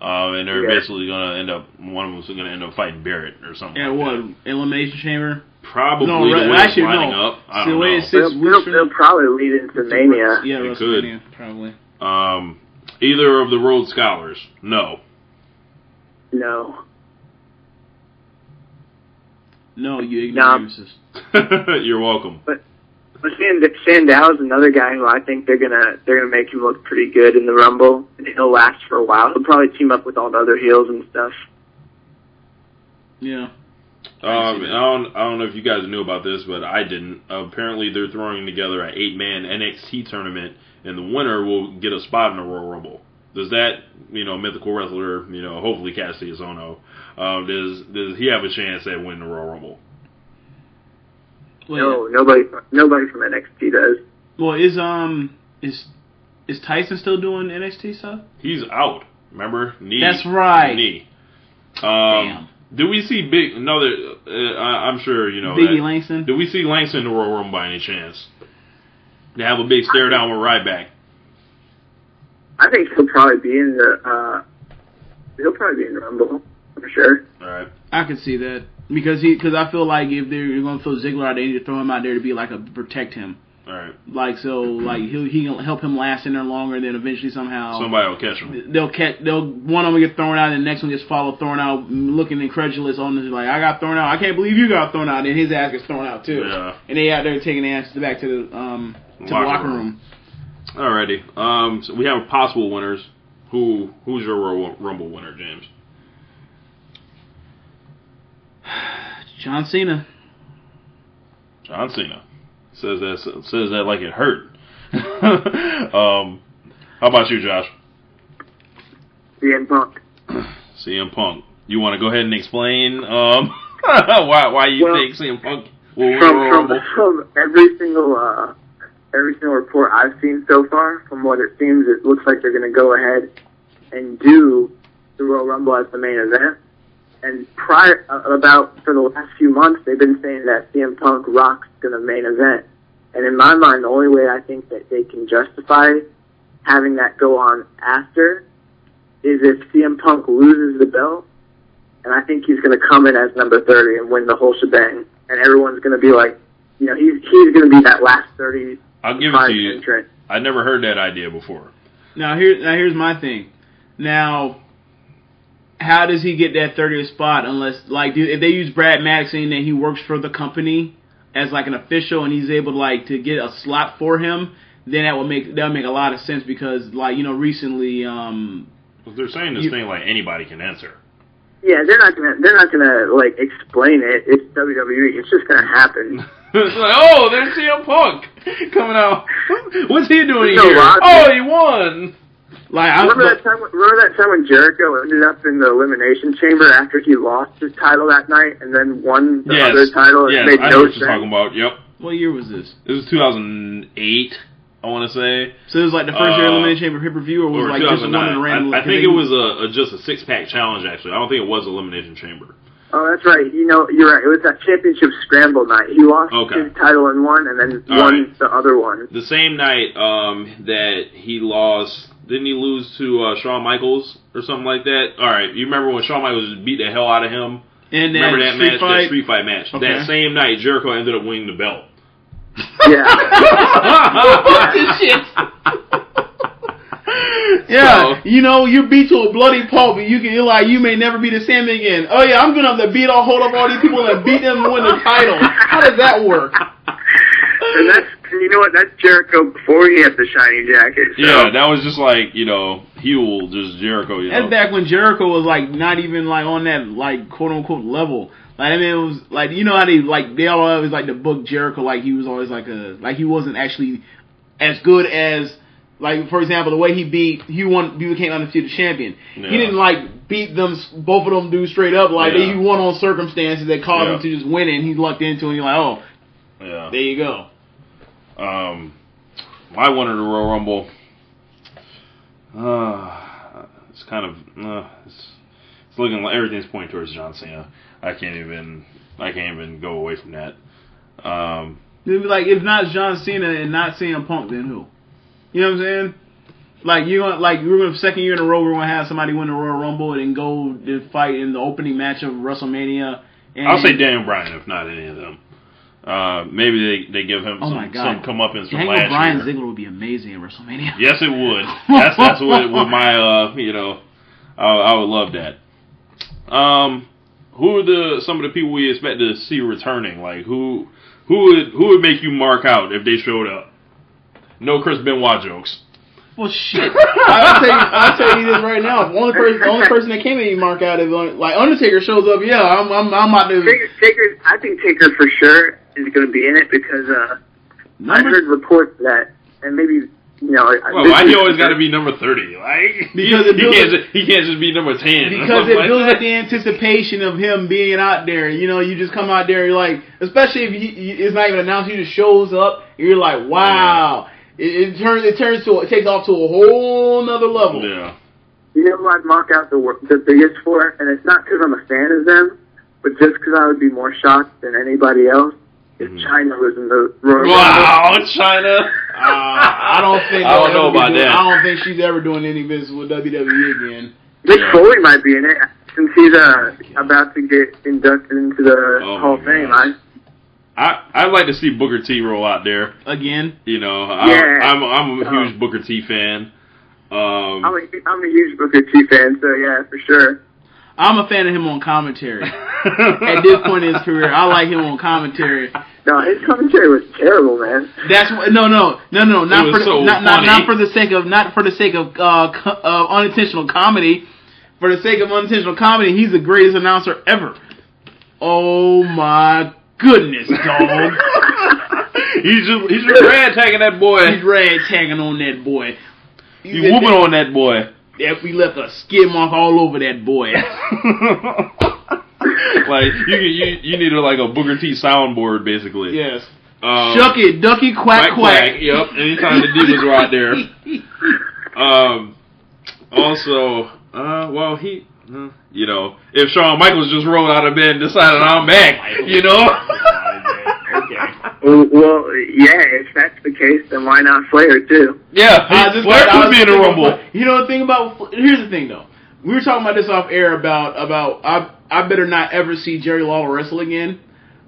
um, and they're yeah. basically gonna end up one of them's gonna end up fighting Barrett or something. Yeah, like what that. Elimination Chamber. Probably no, the way actually, it's lining no. up. I don't know. Six they'll, weeks they'll, they'll probably lead into Mania. Yeah, it could. Mania, probably. Um, either of the Rhodes Scholars. No. No. No, you ignoramuses. Nah. You're welcome. But, but Sandow is another guy who I think they're gonna they're gonna make him look pretty good in the Rumble, and he'll last for a while. He'll probably team up with all the other heels and stuff. Yeah. Um, I don't, I don't know if you guys knew about this, but I didn't. Uh, apparently, they're throwing together an eight-man N X T tournament, and the winner will get a spot in the Royal Rumble. Does that, you know, mythical wrestler, you know, hopefully Cassius Ohno, um, does does he have a chance at winning the Royal Rumble? No, nobody, nobody from N X T does. Well, is um, is Is Tyson still doing N X T stuff? He's out. Remember? Knee. That's right. Knee. Um, Damn. Did we see Big... Another... Uh, I'm sure you know Biggie that. Langston? Did we see Langston in the Royal Rumble by any chance? To have a big stare down with Ryback. I think he'll probably be in the... Uh, he'll probably be in the Rumble. For sure. All right. I can see that. Because he, cause I feel like if they're going to throw Ziggler out, they need to throw him out there to be like a... Protect him. All right. Like, so, like, he'll, he can help him last in there longer, and then eventually somehow... Somebody will catch him. They'll catch... They'll, one of them will get thrown out, and the next one gets followed, thrown out, looking incredulous on this, like, I got thrown out. I can't believe you got thrown out. And his ass gets thrown out, too. Yeah. And they out there taking the ass back to the, um, to locker, the locker room. room. Alrighty. Um, so we have possible winners. Who Who's your Royal Rumble winner, James? John Cena. John Cena. Says that says that like it hurt. um, how about you, Josh? C M Punk. C M Punk. You want to go ahead and explain um, why why you well, think C M Punk will from, from, from every single uh, every single report I've seen so far, from what it seems, it looks like they're going to go ahead and do the Royal Rumble as the main event. And prior, uh, about for the last few months, they've been saying that C M Punk Rock's going to main event. And in my mind, the only way I think that they can justify having that go on after is if C M Punk loses the belt. And I think he's going to come in as number thirty and win the whole shebang. And everyone's going to be like, you know, he's he's going to be that last thirty. I'll give it to you. Entrant. I never heard that idea before. Now, here, now here's my thing. Now... How does he get that thirtieth spot unless, like, if they use Brad Maddox saying that he works for the company as, like, an official and he's able to, like, to get a slot for him, then that would make that would make a lot of sense because, like, you know, recently... Um, well, they're saying this you, thing like anybody can answer. Yeah, they're not going to, they're not gonna like, explain it. It's W W E. It's just going to happen. It's like, oh, there's C M Punk coming out. What's he doing there's here? No oh, he won. Like, remember, I, that time, remember that time when Jericho ended up in the Elimination Chamber after he lost his title that night and then won the yes, other title? And yes, made I know no what sense. You're talking about, yep. What year was this? This was two thousand eight, I want to say. So it was like the first uh, year Elimination Chamber pay-per-view, or was it like just one in random? I, I think it was a, a, just a six-pack challenge, actually. I don't think it was Elimination Chamber. Oh, that's right. You know, you're right. It was that championship scramble night. He lost okay. his title in one and then All won right. the other one. The same night um, that he lost... Didn't he lose to uh, Shawn Michaels or something like that? All right, you remember when Shawn Michaels beat the hell out of him? And remember that match, fight? that street fight match? Okay. That same night, Jericho ended up winning the belt. Yeah. What the shit? Yeah, so, you know, you beat to a bloody pulp, and you can, you're like, you may never be the same again. Oh yeah, I'm gonna have to beat all, hold up all these people and beat them and win the title. How does that work? And that's, you know what, that's Jericho before he had the shiny jacket. So. Yeah, that was just like, you know, heel, just Jericho. You that's know? Back when Jericho was, like, not even, like, on that, like, quote-unquote level. Like, I mean, it was, like, you know how they, like, they always, like, to book Jericho, like, he was always, like, a, like, he wasn't actually as good as, like, for example, the way he beat, he won, he became undefeated champion. Yeah. He didn't, like, beat them, both of them dudes straight up. Like, yeah. He won on circumstances that caused yeah. him to just win it, and he lucked into it, and you're like, oh, yeah. there you go. Um, my winner of the Royal Rumble, uh, it's kind of, uh, it's, it's looking like everything's pointing towards John Cena. I can't even, I can't even go away from that. Um, like, if not John Cena and not C M Punk, then who? You know what I'm saying? Like, you like we're going to second year in a row, we're going to have somebody win the Royal Rumble and go and fight in the opening match of WrestleMania. And I'll say Daniel Bryan, if not any of them. Uh, maybe they, they give him oh some, some comeuppance from last Bryan year. Ziggler would be amazing at WrestleMania. Yes, it would. That's that's what it, with my uh, you know, I, I would love that. Um, who are the some of the people we expect to see returning? Like who who would who would make you mark out if they showed up? No Chris Benoit jokes. Well, shit. I'll tell you, I'll tell you this right now. The only person, the only person that can't even mark out is like Undertaker shows up. Yeah, I'm I'm I'm out there. Taker, Taker, I think Taker for sure. Is going to be in it because uh, I heard reports that, and maybe you know. Well, why he always got to be number thirty? Like because he, he can't, just, he can't just be number ten. Because it builds up the anticipation of him being out there. You know, you just come out there, you're like, especially if he, it's not even announced, he just shows up, and you're like, wow. Yeah. It, it turns it turns to it takes off to a whole nother level. Yeah. You know what I'd mark out the, the biggest for, and it's not because I'm a fan of them, but just because I would be more shocked than anybody else if mm-hmm. China was in the Royal Rumble. Wow, China! Uh, I don't think I don't know about doing, that. I don't think she's ever doing any business with W W E again. Mick yeah. Foley might be in it since he's uh, about to get inducted into the oh Hall of Fame. I I I'd like to see Booker T roll out there again. You know, yeah. I, I'm I'm a huge um, Booker T fan. Um, I'm, a, I'm a huge Booker T fan, so yeah, for sure. I'm a fan of him on commentary. At this point in his career, I like him on commentary. No, his commentary was terrible, man. That's no, no, no, no, not for the, so not, not not for the sake of not for the sake of uh, co- uh, unintentional comedy. For the sake of unintentional comedy, he's the greatest announcer ever. Oh my goodness, dog. he's just he's just rag tagging that boy. He's rag tagging on that boy. You whooping on that boy. If we left a skid mark all over that boy. Like you, you, you need a, like a Booker T soundboard, basically. Yes. Um, Shuck it, ducky, quack, quack. quack. quack. Yep. Anytime the divas are out there. Um. Also, uh, well, he, uh, you know, if Shawn Michaels just rolled out of bed and decided I'm back, you know. Well, yeah, if that's the case, then why not Flair, too? Yeah, Flair would be in a Rumble. You know the thing about... Here's the thing, though. We were talking about this off air about... about I I better not ever see Jerry Lawler wrestle again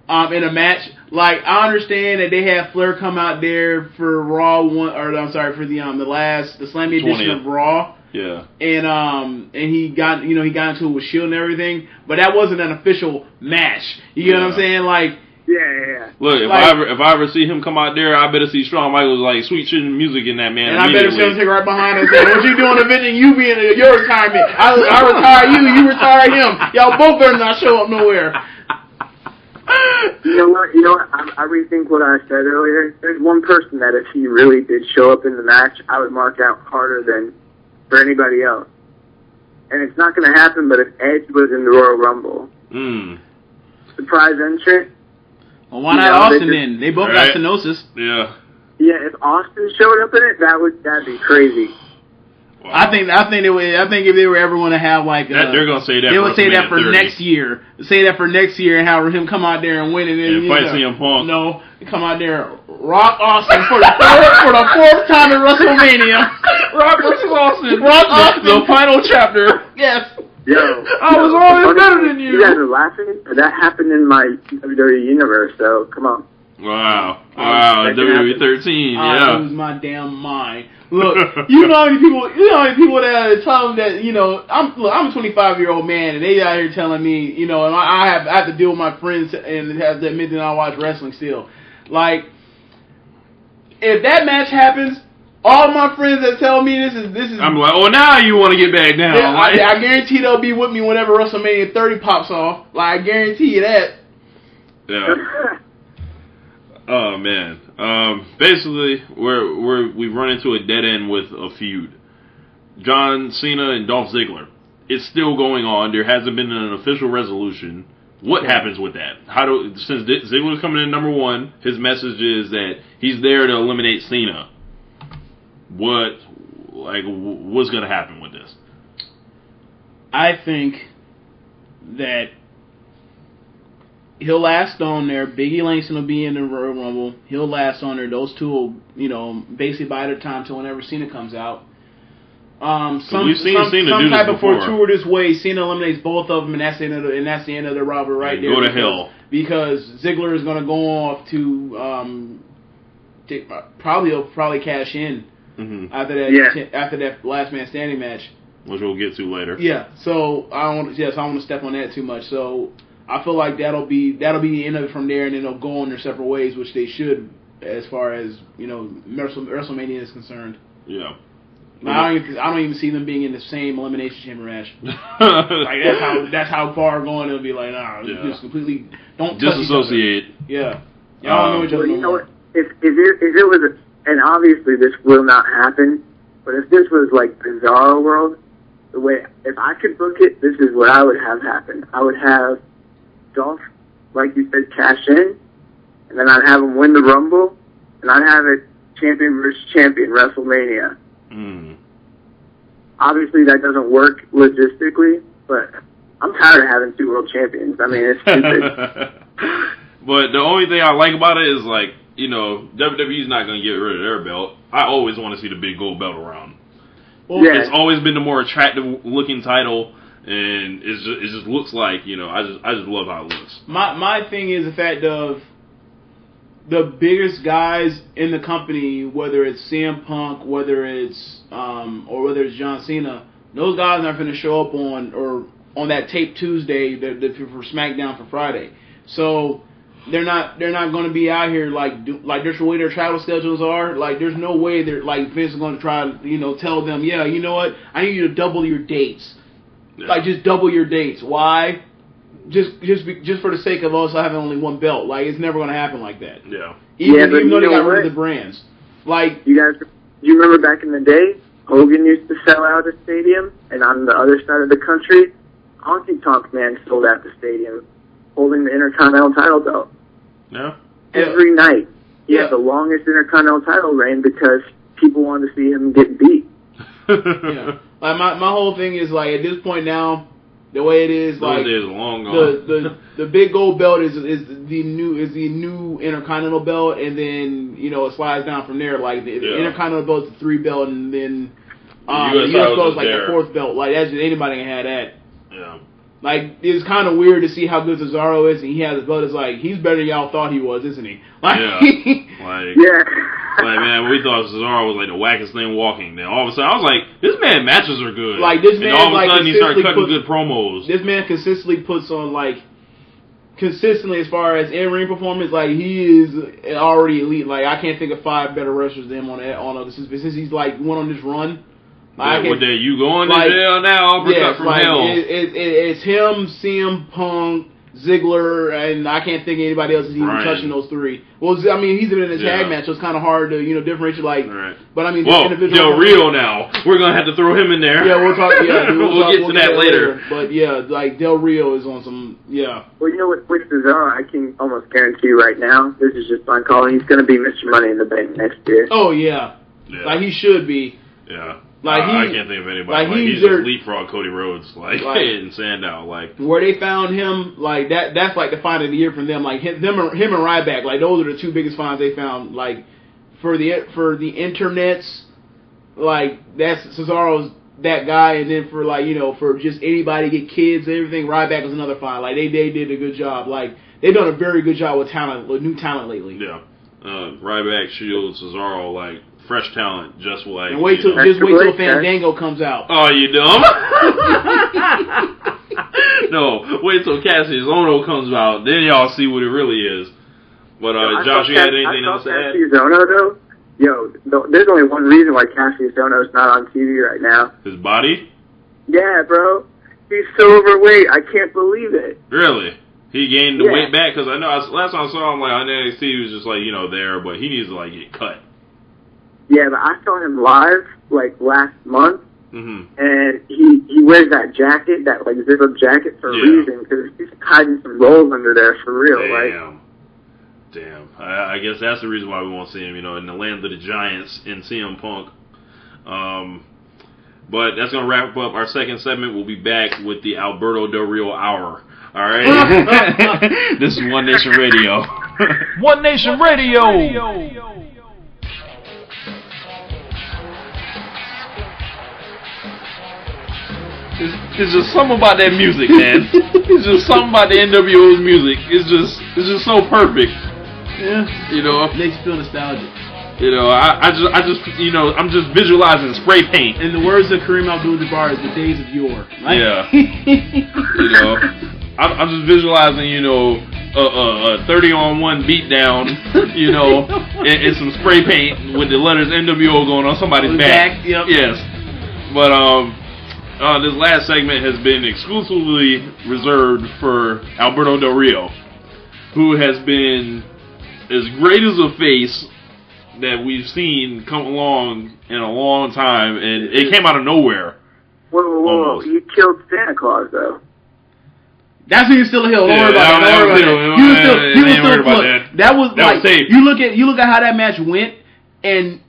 um, in a match. Like, I understand that they had Flair come out there for Raw... one, or I'm sorry, for the um the last... the Slammy edition of Raw. Yeah. And um and he got, you know, he got into it with Shield and everything. But that wasn't an official match. You yeah. know what I'm saying? Like... Yeah, yeah, yeah. Look, if like, I ever, if I ever see him come out there, I better see Shawn Michaels like sweet shooting music in that man. And I better see him take right behind him and say, "What you doing avenging you being in your retirement? I, I retire you, you retire him. Y'all both better not show up nowhere." You know what? You know what? I, I rethink what I said earlier. There's one person that if he really did show up in the match, I would mark out harder than for anybody else. And it's not going to happen. But if Edge was in the Royal Rumble, mm. surprise entrant. Well, why not you know, Austin they just, then? They both right. got stenosis. Yeah. Yeah, if Austin showed up in it, that would that'd be crazy. Wow. I think I think they would, I think if they were ever going to have like that, a, they're going to say that they would say that for thirty. Next year. Say that for next year and have him come out there and win it and, and fight C M Punk. No, come out there, Rock Austin for the third, for the fourth time at WrestleMania. Rock versus Austin. Rock Austin. The, the final chapter. Yes. Yo, I was always better than you. You guys are laughing, but that happened in my W W E universe. So come on. Wow, wow, W W E thirteen. I yeah, I lose my damn mind. Look, you know how many people, you know how many people that tell them that you know I'm look, I'm a twenty-five year old man, and they out here telling me, you know, and I have I have to deal with my friends and have to admit that I watch wrestling still. Like, if that match happens. All my friends that tell me this is this is. I'm like, oh, now you want to get back down. Yeah, like, I, I guarantee they'll be with me whenever WrestleMania thirty pops off. Like, I guarantee you that. Yeah. Oh man. Um. Basically, we're we're we've run into a dead end with a feud. John Cena and Dolph Ziggler. It's still going on. There hasn't been an official resolution. What happens with that? How do since Ziggler's coming in number one, his message is that he's there to eliminate Cena. What, like, what's going to happen with this? I think that he'll last on there. Biggie Langston will be in the Royal Rumble. He'll last on there. Those two will, you know, basically buy their time till whenever Cena comes out. Um, some we've seen some, Cena some do type this of fortuitous way, Cena eliminates both of them, and that's the end of the, and that's the end of the robbery right and there. Go to because, hell. Because Ziggler is going to go off to um, take, probably he'll probably cash in. Mm-hmm. After that, yeah. after that last man standing match, which we'll get to later. Yeah, so I don't. Yes, I don't want to step on that too much. So I feel like that'll be that'll be the end of it from there, and then they'll go on their separate ways, which they should, as far as you know, WrestleMania is concerned. Yeah, now, I don't. Even, I don't even see them being in the same elimination chamber match. Like that's how that's how far going it'll be. Like, nah, yeah. just completely don't disassociate. Yeah, y'all um, don't know each other. Well, you know what? If if it, if it was a And obviously this will not happen, but if this was like Bizarro World, the way if I could book it, this is what I would have happen. I would have Dolph, like you said, cash in, and then I'd have him win the Rumble, and I'd have it champion versus champion WrestleMania. Mm. Obviously, that doesn't work logistically, but I'm tired of having two world champions. I mean, it's stupid. But the only thing I like about it is, like, you know, W W E's not going to get rid of their belt. I always want to see the big gold belt around. Well, yeah. It's always been the more attractive looking title, and it's just, it just looks like, you know, I just I just love how it looks. My my thing is the fact of the biggest guys in the company, whether it's C M Punk, whether it's um, or whether it's John Cena, those guys aren't going to show up on or on that tape Tuesday that, that for SmackDown for Friday. So they're not they're not going to be out here like do, like there's the way their travel schedules are. Like there's no way they're like Vince is going to try to, you know, tell them, yeah, you know what, I need you to double your dates. Yeah. Like just double your dates. Why? Just, just, just for the sake of also having only one belt, like it's never going to happen like that. Yeah. Even, yeah, even though they got rid of the brands, like you guys, you remember back in the day, Hogan used to sell out a stadium, and on the other side of the country, Honky Tonk Man sold out the stadium, holding the Intercontinental title belt. Yeah. Every night, he yeah. had the longest Intercontinental title reign because people wanted to see him get beat. Yeah. Like my my whole thing is like at this point now. The way it is, like it is long gone. the the the big gold belt is is the new is the new Intercontinental belt, and then you know it slides down from there. Like the, yeah. the Intercontinental belt's the three belt, and then um, the U S belt's like there. The fourth belt. Like that's just, anybody can have that. Yeah. Like it's kind of weird to see how good Cesaro is, and he has his belt. It's like he's better than y'all thought he was, isn't he? Like, yeah. Like yeah. Like, man, we thought Cesaro was, like, the wackest thing walking. Then all of a sudden, I was like, this man matches are good. Like, this man, and all of a like, sudden, he started cutting put, good promos. This man consistently puts on, like, consistently as far as in-ring performance, like, he is already elite. Like, I can't think of five better wrestlers than him on that. On a, since, since he's, like, went on this run. Like, well, there you going like, to jail now? I'll yeah, from like, hell. It, it, it, it's him, C M Punk, Ziggler, and I can't think of anybody else is even Bryan. Touching those three. Well, I mean, he's been in a tag yeah. match, so it's kind of hard to, you know, differentiate. Like, right. But I mean, this individual. Del Rio now. We're gonna have to throw him in there. Yeah, we'll talk. Yeah, we'll, we'll talk, get we'll to that later. later. But yeah, like Del Rio is on some. Yeah. Well, you know what? With Cesaro, I can almost guarantee you right now, this is just fun calling. He's gonna be Mister Money in the Bank next year. Oh yeah, yeah. Like he should be. Yeah. Like he, I can't think of anybody. Like, like he's, he's just leapfrog Cody Rhodes, like, like and Sandow, like where they found him, like that. That's like the find of the year from them. Like him, them, him and Ryback, like those are the two biggest finds they found. Like for the for the internets, like that's Cesaro's that guy, and then for like you know for just anybody to get kids and everything, Ryback was another find. Like they they did a good job. Like they've done a very good job with talent, with new talent lately. Yeah, uh, Ryback, Shield, Cesaro, like. Fresh talent, just like. And wait till, just wait till Fandango comes out. Oh, you dumb? No, wait till Cassius Ohno comes out, then y'all see what it really is. But uh, yo, Josh, you had anything else to add? Cassius Ohno, though? Yo, there's only one reason why Cassius Ohno's not on T V right now. His body? Yeah, bro. He's so overweight. I can't believe it. Really? He gained the yeah. weight back because I know I, last time I saw him like on N X T, he was just like you know there, but he needs to like get cut. Yeah, but I saw him live, like, last month, mm-hmm. and he, he wears that jacket, that, like, zip-up jacket for a yeah. reason, because he's hiding some rolls under there for real, Damn. Like. Damn. I, I guess that's the reason why we won't see him, you know, in the land of the Giants in C M Punk. Um, but that's going to wrap up our second segment. We'll be back with the Alberto Del Rio Hour. All right? This is One Nation Radio. One Nation Radio! One Nation Radio. Radio. It's, it's just something about that music, man. It's just something about the N W O's music. It's just, it's just so perfect. Yeah. You know, makes you feel nostalgic. You know, I, I just, I just, you know, I'm just visualizing spray paint. In the words of Kareem Abdul-Jabbar, "Is the days of yore." Right? Yeah. You know, I'm, I'm just visualizing, you know, a, a, a thirty on one beatdown, you know, and, and some spray paint with the letters N W O going on somebody's back. back. Yep. Yes. But um. Uh, this last segment has been exclusively reserved for Alberto Del Rio, who has been as great as a face that we've seen come along in a long time, and it came out of nowhere. Whoa, whoa, whoa. You killed Santa Claus, though. That's when you're still a heel. Don't yeah, worry about that. Don't worry about that. You were still a heel. That was like, you look at you look at how that match went. and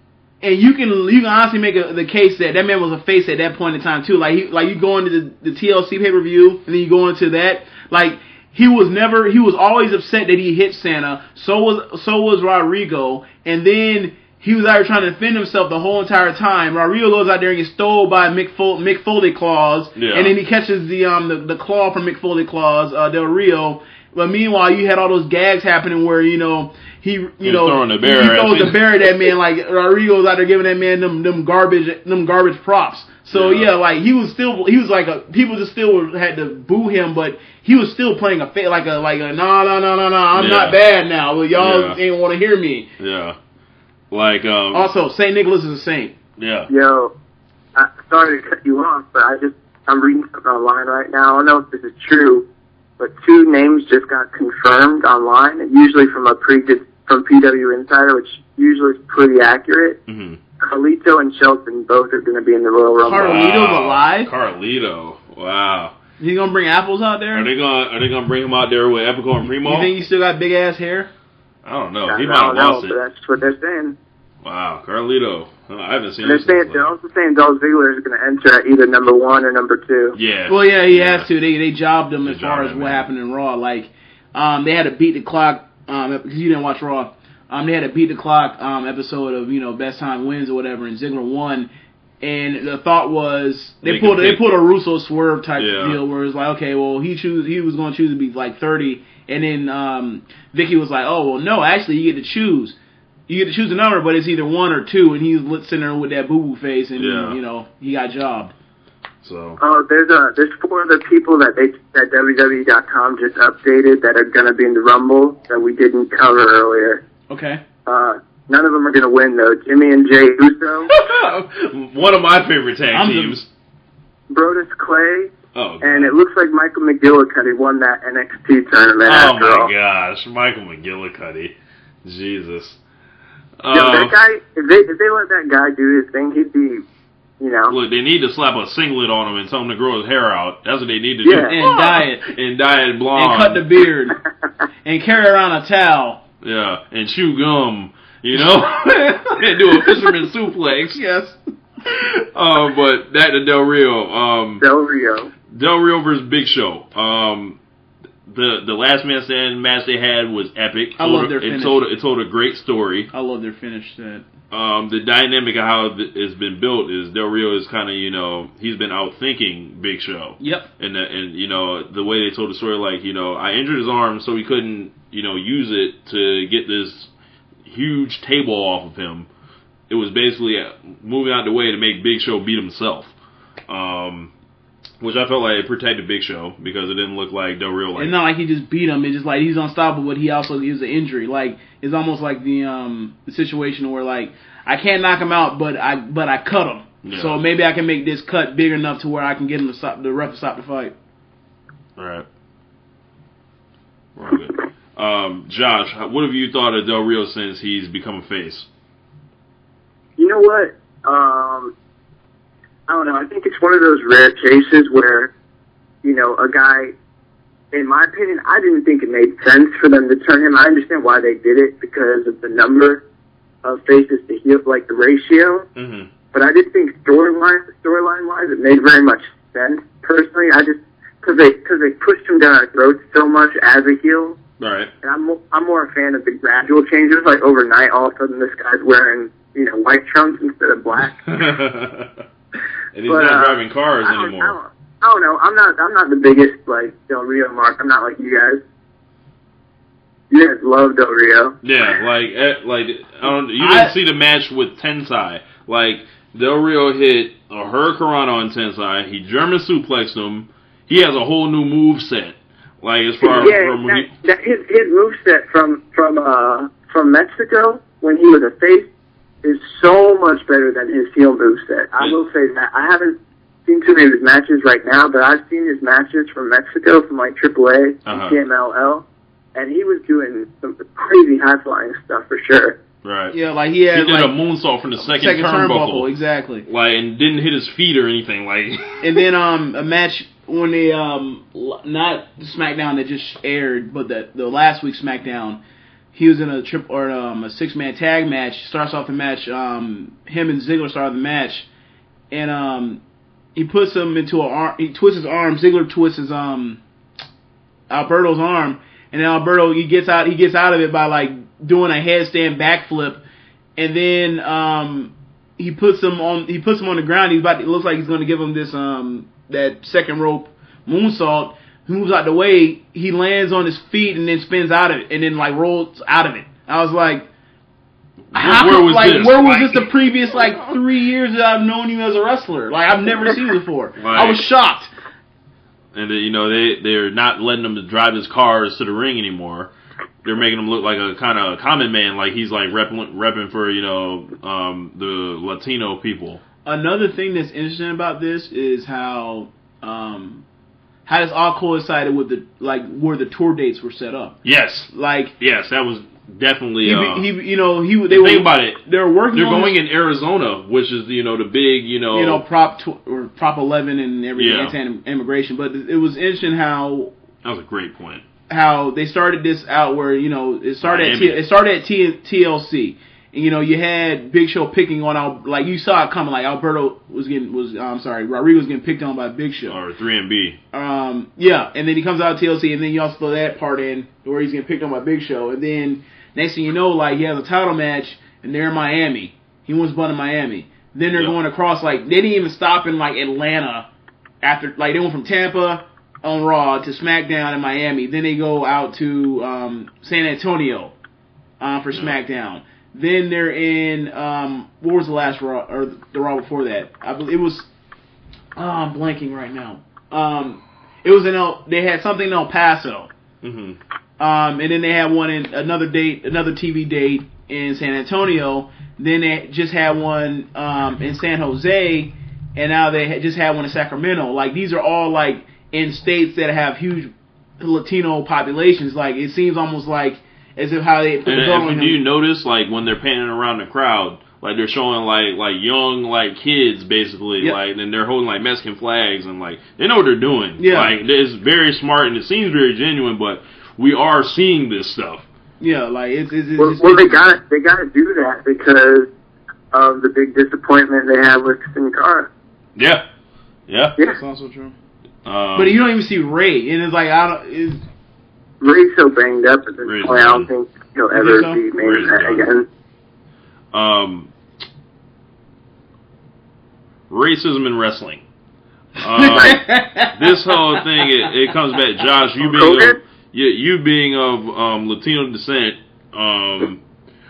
and you can you can honestly make a, the case that that man was a face at that point in time too. Like he, like you go into the, the T L C pay per view and then you go into that. Like he was never he was always upset that he hit Santa. So was so was Rodrigo, and then he was out here trying to defend himself the whole entire time. Rodrigo goes out there and gets stole by Mick, Fo- Mick Foley claws, yeah. and then he catches the um the, the claw from Mick Foley claws, uh, Del Rio. But meanwhile, you had all those gags happening where you know he you He's know throwing the bear he throws the bear at that man, like Rodrigo's out there giving that man them them garbage them garbage props. So yeah, yeah like he was still he was like a people just still had to boo him, but he was still playing a fa- like a like a no no no no no I'm yeah. not bad now. Well, y'all yeah. ain't want to hear me. Yeah. Like um, also, Saint Nicholas is a saint. Yeah. Yo, I, sorry to cut you off, but I just I'm reading something online right now. I don't know if this is true, but two names just got confirmed online. Usually from a pre from P W Insider, which usually is pretty accurate. Mm-hmm. Carlito and Shelton both are going to be in the Royal Rumble. Carlito's wow. alive. Carlito, wow. Is he gonna bring apples out there? Are they gonna Are they gonna bring him out there with Epico and Primo? You think he still got big ass hair? I don't know. I he might have lost it. But that's what they're saying. Wow, Carlito. Oh, I haven't seen and him. They're, saying, they're also saying Dolph Ziggler is going to enter at either number one or number two. Yeah. Well, yeah, he yeah. has to. They they jobbed him they as far as him, what man. happened in Raw. Like, um, they had to beat the clock um, because you didn't watch Raw. Um, they had a beat the clock um, episode of you know Best Time Wins or whatever, and Ziggler won. And the thought was they, they pulled they pulled a Russo swerve type yeah. deal where it's like, okay, well he choose he was going to choose to be like thirty, and then um, Vicky was like, oh well no, actually you get to choose, you get to choose a number, but it's either one or two, and he's sitting there with that boo boo face, and yeah. you know he got jobbed. So oh, there's a there's four other people that they that W W E dot com just updated that are going to be in the Rumble that we didn't cover earlier. Okay. Uh. None of them are going to win, though. Jimmy and Jay Uso. One of my favorite tag I'm teams. The... Brodus Clay. Oh, God. And it looks like Michael McGillicuddy won that N X T tournament oh, after all. Oh, my gosh. Michael McGillicuddy. Jesus. Uh, Yo, that guy, if they, if they let that guy do his thing, he'd be... You know. Look, they need to slap a singlet on him and tell him to grow his hair out. That's what they need to yeah. do. And dye it. And dye it blonde. And cut the beard. And carry around a towel. Yeah, and chew gum. You know, and do a fisherman suplex. Yes. Um, but that to Del Rio. Um, Del Rio. Del Rio versus Big Show. Um, the the last man standing match they had was epic. I love their finish. It told it told a great story. I love their finish. That. Um, the dynamic of how it's been built is Del Rio is kind of you know he's been outthinking Big Show. Yep. And the, and you know the way they told the story, like you know I injured his arm so he couldn't you know use it to get this huge table off of him. It was basically moving out the way to make Big Show beat himself, um, which I felt like it protected Big Show because it didn't look like Del Rio. Like it's not like he just beat him. It's just like he's unstoppable, but he also is an injury. Like it's almost like the um, the situation where like I can't knock him out, but I but I cut him. Yeah. So maybe I can make this cut big enough to where I can get him to stop the ref to stop the fight. All right. We're all good. Um, Josh, what have you thought of Del Rio since he's become a face? You know what? Um, I don't know. I think it's one of those rare cases where, you know, a guy, in my opinion, I didn't think it made sense for them to turn him. I understand why they did it because of the number of faces to heel, like the ratio. Mm-hmm. But I didn't think storyline, storyline-wise it made very much sense. Personally, I just, because they, cause they pushed him down our throats so much as a heel. All right. And I'm I'm more a fan of the gradual changes, like overnight, all of a sudden this guy's wearing you know white trunks instead of black, and he's but, not uh, driving cars I anymore. I don't, I don't know. I'm not I'm not the biggest like Del Rio mark. I'm not like you guys. You guys love Del Rio. Yeah, like like I don't. You didn't I, see the match with Tensai. Like Del Rio hit a hurricanrana on Tensai. He German suplexed him. He has a whole new move set. Like as far yeah, from that, that his his moveset from from uh from Mexico when he was a face is so much better than his heel moveset. I will say that I haven't seen too many of his matches right now, but I've seen his matches from Mexico from like triple A and uh-huh. C M L L, and he was doing some crazy high flying stuff for sure. Right. Yeah, like he had he did like, a moonsault from the second, second turnbuckle. turnbuckle, exactly. Like and didn't hit his feet or anything. Like and then um a match. When they, um, not SmackDown that just aired, but the, the last week's SmackDown, he was in a trip or um, a six man tag match. Starts off the match. Um, him and Ziggler start the match, and um, he puts him into a arm. He twists his arm. Ziggler twists his um, Alberto's arm, and then Alberto he gets out. He gets out of it by like doing a headstand backflip, and then um, he puts him on. He puts him on the ground. He's about. To, it looks like he's going to give him this um, that second rope moonsault. He moves out the way, he lands on his feet and then spins out of it, and then, like, rolls out of it. I was like, how, where, where was like, this? Where was like, this the previous, like, three years that I've known you as a wrestler? Like, I've never seen you before. Like, I was shocked. And, you know, they, they're not letting him drive his cars to the ring anymore. They're making him look like a kind of common man, like he's, like, repping, repping for, you know, um, the Latino people. Another thing that's interesting about this is how... Um, How this all coincided with the like where the tour dates were set up. Yes, like yes, that was definitely. He, uh, he you know, he they the were, think about it. They're working. They're on going this, in Arizona, which is you know the big you know you know prop tw- or prop eleven and everything yeah. anti-immigration. But it was interesting how that was a great point. How they started this out where you know it started at T- it started at T- TLC. And, you know, you had Big Show picking on Al, like you saw it coming. Like Alberto was getting was I'm sorry, Rodrigo was getting picked on by Big Show or three M B. Um, yeah, and then he comes out of T L C, and then you also throw that part in where he's getting picked on by Big Show, and then next thing you know, like he has a title match, and they're in Miami. He wins one in Miami. Then they're yep. going across like they didn't even stop in like Atlanta after like they went from Tampa on Raw to SmackDown in Miami. Then they go out to um, San Antonio uh, for yep. SmackDown. Then they're in, um, what was the last Raw, or the Raw before that? I believe it was, oh, I'm blanking right now. Um, it was in El, they had something in El Paso. Mm-hmm. Um, and then they had one in, another date, another T V date in San Antonio. Then they just had one, um, in San Jose. And now they just had one in Sacramento. Like, these are all, like, in states that have huge Latino populations. Like, it seems almost like, as if how they put and, the belt on him. Do you notice, like, when they're panning around the crowd, like, they're showing, like, like young, like, kids, basically, yep. like, and they're holding, like, Mexican flags, and, like, they know what they're doing. Yeah. Like, it's very smart, and it seems very genuine, but we are seeing this stuff. Yeah, like, it's... it's, it's well, it's, well, they got they got to do that because of the big disappointment they have with Sin Cara. Yeah. Yeah. yeah. That's also true. Um, but you don't even see Ray, and it's like, I don't... It's, Ray's so banged up at this Ray's point, done. I don't think he'll ever be made that again. Um, racism in wrestling. Um, this whole thing, it, it comes back. Josh, you being of, you, you being of um, Latino descent, um,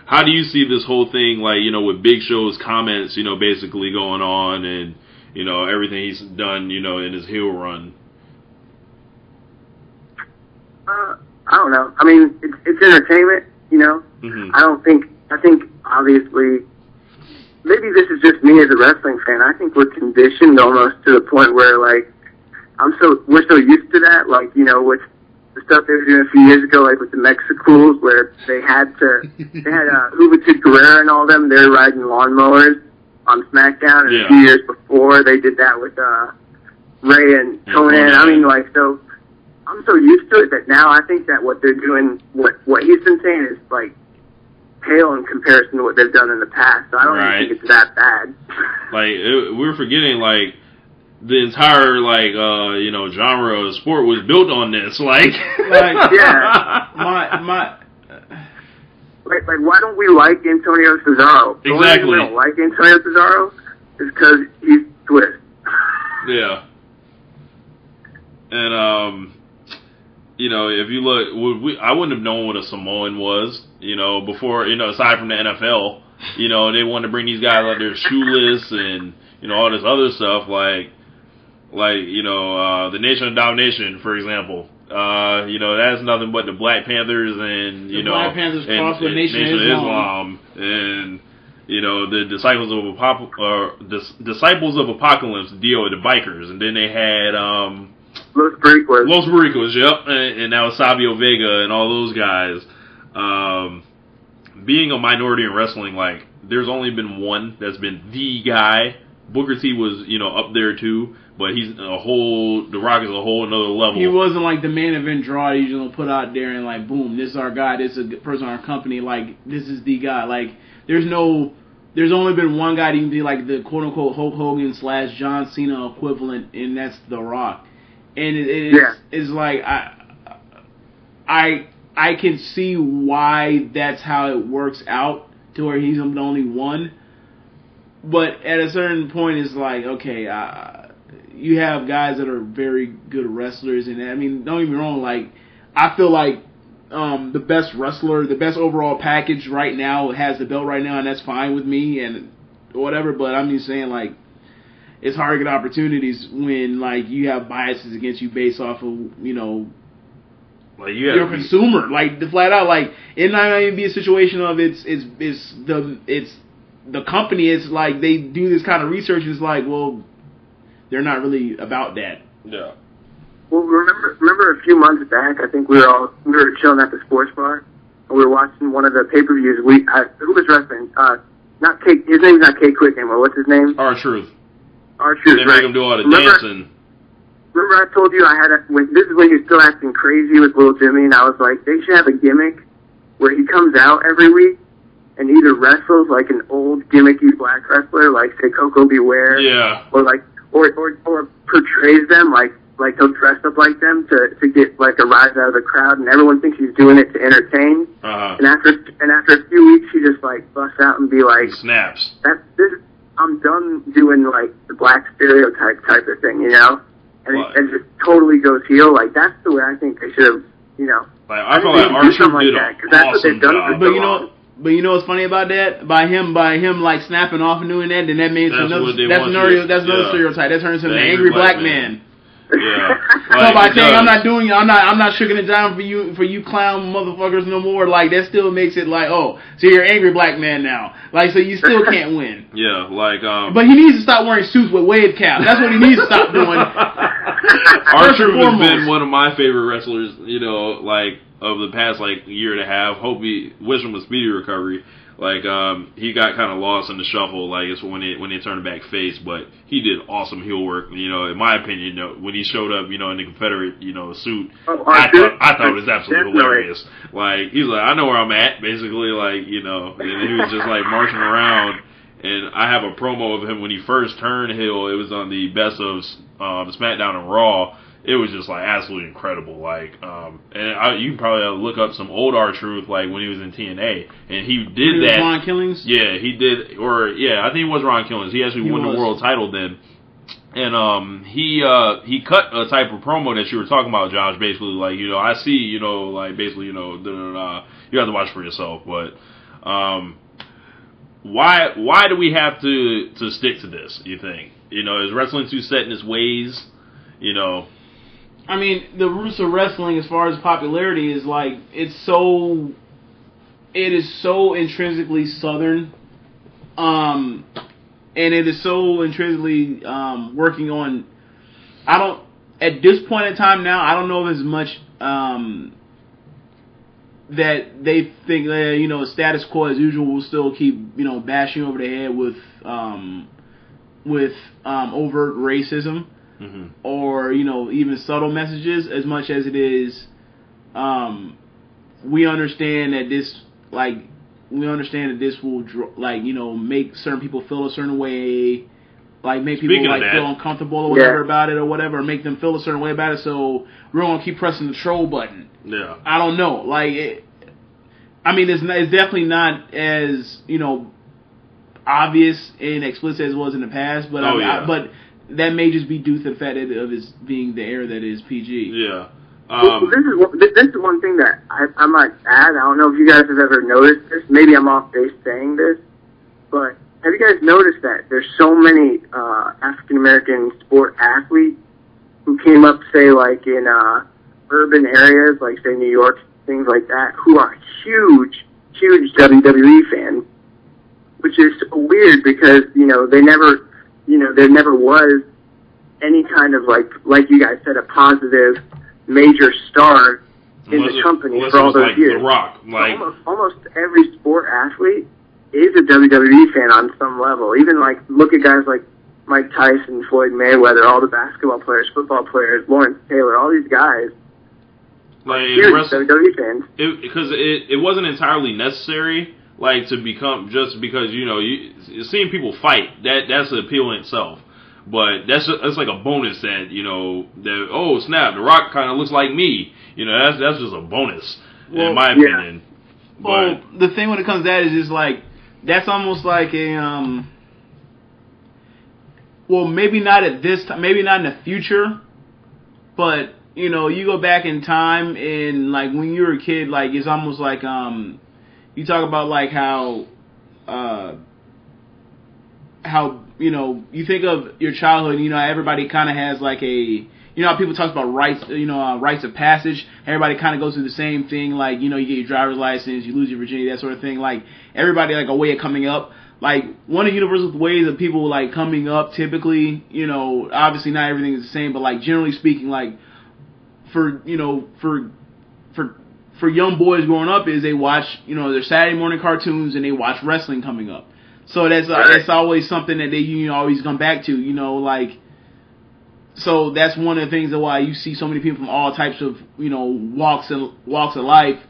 how do you see this whole thing, like, you know, with Big Show's comments, you know, basically going on and, you know, everything he's done, you know, in his heel run? Uh, I don't know. I mean, it's, it's entertainment, you know? Mm-hmm. I don't think, I think obviously, maybe this is just me as a wrestling fan. I think we're conditioned almost to the point where, like, I'm so, we're so used to that. Like, you know, with the stuff they were doing a few years ago, like with the Mexicools, where they had to, they had uh, Juventud Guerrera and all them, they were riding lawnmowers on SmackDown. And yeah. a few years before, they did that with uh, Ray and Conan. Yeah. I mean, like, so... I'm so used to it that now I think that what they're doing, what what he's been saying is, like, pale in comparison to what they've done in the past. So I don't right. even think it's that bad. Like, it, we're forgetting, like, the entire, like, uh, you know, genre of sport was built on this. Like, like yeah. my, my... Like, like, why don't we like Antonio Cesaro? The exactly. We don't like Antonio Cesaro is because he's Swiss. Yeah. And, um... you know, if you look, would we, I wouldn't have known what a Samoan was, you know, before, you know, aside from the N F L, you know, they wanted to bring these guys like they're shoeless and, you know, all this other stuff, like, like, you know, uh, the Nation of Domination, for example, uh, you know, that's nothing but the Black Panthers and, you the know, Black Panthers and, and, and Nation, Nation of Islam. Islam and, you know, the Disciples of Apop- uh, Dis- Disciples of Apocalypse deal with the bikers, and then they had, um, Los Barricos. Los Barricos, yep. And, and now Savio Vega and all those guys. Um, being a minority in wrestling, like, there's only been one that's been the guy Booker T was, you know, up there too, but he's a whole, The Rock is a whole another level. He wasn't like the main event draw you just gonna put out there and like, boom, this is our guy, this is a person in our company, like, this is the guy. Like, there's no, there's only been one guy to even be like the quote-unquote Hulk Hogan slash John Cena equivalent, and that's The Rock. And it, it, yeah. it's, it's like, I, I, I can see why that's how it works out to where he's the only one. But at a certain point, it's like, okay, uh, you have guys that are very good wrestlers. And, I mean, don't get me wrong, like, I feel like um, the best wrestler, the best overall package right now has the belt right now, and that's fine with me and whatever. But I'm just saying, like, it's hard to get opportunities when, like, you have biases against you based off of, you know, like you your be, consumer. Like, the flat out, like, it might even be a situation of it's, it's, it's the, it's, the company is like, they do this kind of research, and it's like, well, they're not really about that. Yeah. Well, remember, remember a few months back, I think we were all we were chilling at the sports bar, and we were watching one of the pay per views. We I, who was wrestling? Uh, not Kate. His name's not Kate Quick anymore. What's his name? R-Truth. R-Truth. They right. make him do all the remember, dancing. Remember, I told you I had a, when, this is when you're still acting crazy with Little Jimmy, and I was like, they should have a gimmick where he comes out every week and either wrestles like an old gimmicky black wrestler, like say Coco Beware, yeah, or like or, or or portrays them like like he'll dress up like them to to get like a rise out of the crowd, and everyone thinks he's doing it to entertain. Uh-huh. And after and after a few weeks, he just like busts out and be like, he snaps. That's this. I'm done doing like the black stereotype type of thing, you know, and it, it just totally goes heel. Like that's the way I think they should have, you know. Like, I feel like Archer did, did like that, that's awesome what they've done job, for but you know. But you know what's funny about that? By him, by him, like snapping off and doing that, then that means that's another, that's another, that's another yeah. stereotype. That turns him into an angry black, black man. man. Yeah. So like, by saying I'm not doing, I'm not, I'm not sugaring it down for you, for you clown motherfuckers no more. Like that still makes it like, oh, so you're an angry black man now. Like so you still can't win. Yeah, like. Um, but he needs to stop wearing suits with wave caps. That's what he needs to stop doing. R-Truth has been one of my favorite wrestlers. You know, like. Of the past like year and a half, hope he wish him a speedy recovery. Like um, he got kind of lost in the shuffle. Like it's when it when they turned back face, but he did awesome heel work. You know, in my opinion, you know, when he showed up, you know, in the Confederate, you know, suit, oh, I, thought, I thought it was absolutely hilarious. Like he's like, I know where I'm at, basically. Like you know, and he was just like marching around. And I have a promo of him when he first turned heel. It was on the best of um, SmackDown and Raw. It was just, like, absolutely incredible, like, um, and I, you can probably look up some old R-Truth, like, when he was in T N A, and he did he that. Ron Killings? Yeah, he did, or, yeah, I think it was Ron Killings, he actually he won was. the world title then, and, um, he, uh, he cut a type of promo that you were talking about, Josh, basically, like, you know, I see, you know, like, basically, you know, da da da you have to watch for yourself, but, um, why, why do we have to, to stick to this, you think? You know, is wrestling too set in its ways, you know? I mean, the roots of wrestling, as far as popularity, is like it's so, it is so intrinsically Southern, um, and it is so intrinsically um, working on. I don't at this point in time now. I don't know as much um, that they think uh, you know status quo as usual will still keep you know bashing over the head with um, with um, overt racism. Mm-hmm. Or, you know, even subtle messages, as much as it is, um, we understand that this, like, we understand that this will, dr- like, you know, make certain people feel a certain way, like, make Speaking people, like, that, feel uncomfortable or whatever yeah. about it or whatever, make them feel a certain way about it, so we're going to keep pressing the troll button. Yeah. I don't know. Like, it, I mean, it's, not, it's definitely not as, you know, obvious and explicit as it was in the past, but, oh, I, yeah. I, but... that may just be due to the fact of his being the era that is P G. Yeah. Um, well, this is one, this is one thing that I, I might add. I don't know if you guys have ever noticed this. Maybe I'm off base saying this, but have you guys noticed that there's so many uh, African American sport athletes who came up, say, like in uh, urban areas, like say New York, things like that, who are huge, huge W W E fans, which is weird because you know they never. You know, there never was any kind of, like, like you guys said, a positive major star in unless the company it, for all those like years. The Rock, like almost, almost every sport athlete is a W W E fan on some level. Even, like, look at guys like Mike Tyson, Floyd Mayweather, all the basketball players, football players, Lawrence Taylor, all these guys. Like, huge W W E fans. Because it, it, it wasn't entirely necessary, like, to become, just because, you know, you, seeing people fight, that that's an appeal in itself. But that's just, that's like a bonus that, you know, that, oh, snap, The Rock kind of looks like me. You know, that's that's just a bonus, well, in my opinion. Yeah. But, well, the thing when it comes to that is just like, that's almost like a, um, well, maybe not at this time, maybe not in the future, but, you know, you go back in time and, like, when you were a kid, like, it's almost like, um, you talk about, like, how, uh, how, you know, you think of your childhood, you know, everybody kind of has, like, a, you know, how people talk about rites, you know, uh, rites of passage, everybody kind of goes through the same thing, like, you know, you get your driver's license, you lose your virginity, that sort of thing, like, everybody, like, a way of coming up, like, one of the universal ways of people, like, coming up, typically, you know, obviously not everything is the same, but, like, generally speaking, like, for, you know, for, for, for young boys growing up is they watch, you know, their Saturday morning cartoons and they watch wrestling coming up. So that's uh, that's always something that they, you know, always come back to, you know, like, so that's one of the things that why you see so many people from all types of, you know, walks and walks of life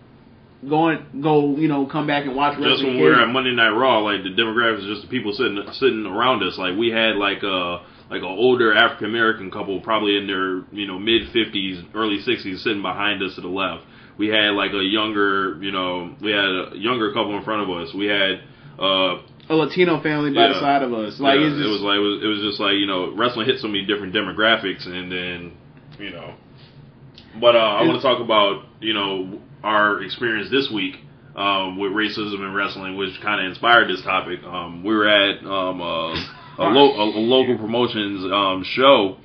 going go, you know, come back and watch wrestling. Just when we're at Monday Night Raw, like, the demographics is just the people sitting sitting around us. Like, we had like a like an older African American couple, probably in their, you know, mid fifties, early sixties, sitting behind us to the left. We had like a younger, you know, we had a younger couple in front of us. We had uh a Latino family by yeah, the side of us. Like, yeah, it's just, it was like it was, it was just like, you know, wrestling hit so many different demographics, and then, you know. But uh, I want to talk about, you know, our experience this week um, with racism in wrestling, which kind of inspired this topic. Um, we were at um, a, a, lo- a, a local promotions um, show,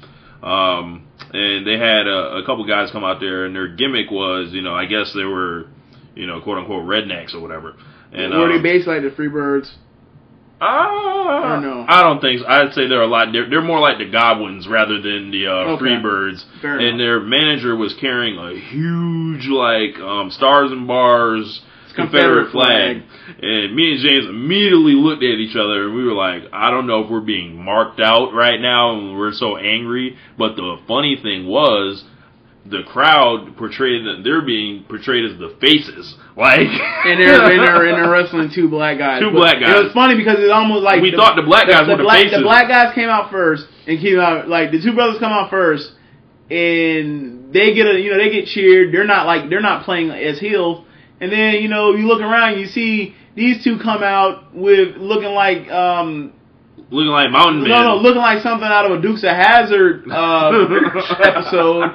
um, and they had a, a couple guys come out there, and their gimmick was, you know, I guess they were, you know, quote unquote rednecks or whatever. And were um, they based like the Freebirds? Uh, I don't know. I don't think so. I'd say they're a lot. They're, they're more like the Goblins rather than the uh, okay. Freebirds. Fair enough. Their manager was carrying a huge, like, um, Stars and Bars Confederate, Confederate flag. flag. And me and James immediately looked at each other and we were like, I don't know if we're being marked out right now and we're so angry. But the funny thing was, the crowd portrayed that they're being portrayed as the faces, like, and they're and they're, and they're wrestling two black guys. Two but black guys. It was funny because it's almost like we the, thought the black guys the, were the, the black, faces. The black guys came out first and came out like the two brothers come out first, and they get a you know they get cheered. They're not like they're not playing as heels. And then you know you look around, you see these two come out with looking like um. Looking like Mountain Man. No, no, looking like something out of a Dukes of Hazzard uh, episode.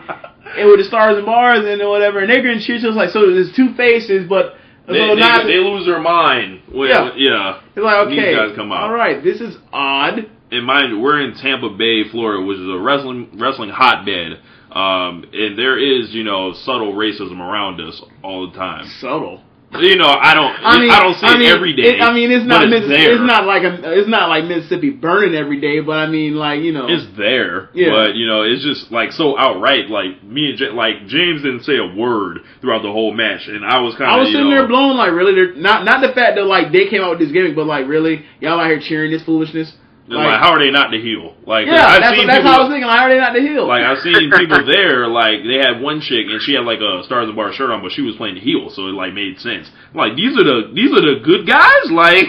And with the Stars and Bars and whatever, and they're getting cheered. So it's like, so there's two faces, but they, they, not, they lose their mind. When, yeah, yeah. It's like, okay, these guys come out. All right, this is odd. And mind you, we're in Tampa Bay, Florida, which is a wrestling wrestling hotbed, um, and there is you know subtle racism around us all the time. Subtle. You know, I don't. I, mean, I don't see I mean, it every day. It, I mean, it's not. It's, it's not like a, It's not like Mississippi burning every day. But I mean, like you know, it's there. Yeah. But you know, it's just like so outright. Like me and J- like James didn't say a word throughout the whole match, and I was kind of. I was sitting know, there blown. Like really, they're not not the fact that like they came out with this gimmick, but like really, y'all out here cheering this foolishness. Like, like, how are they not the heel? Like, yeah, I've that's, seen that's people, how I was thinking. Like, how are they not the heel? Like, I've seen people there, like, they had one chick, and she had, like, a Stars and Bars shirt on, but she was playing the heel, so it, like, made sense. I'm like, these are the these are the good guys? Like,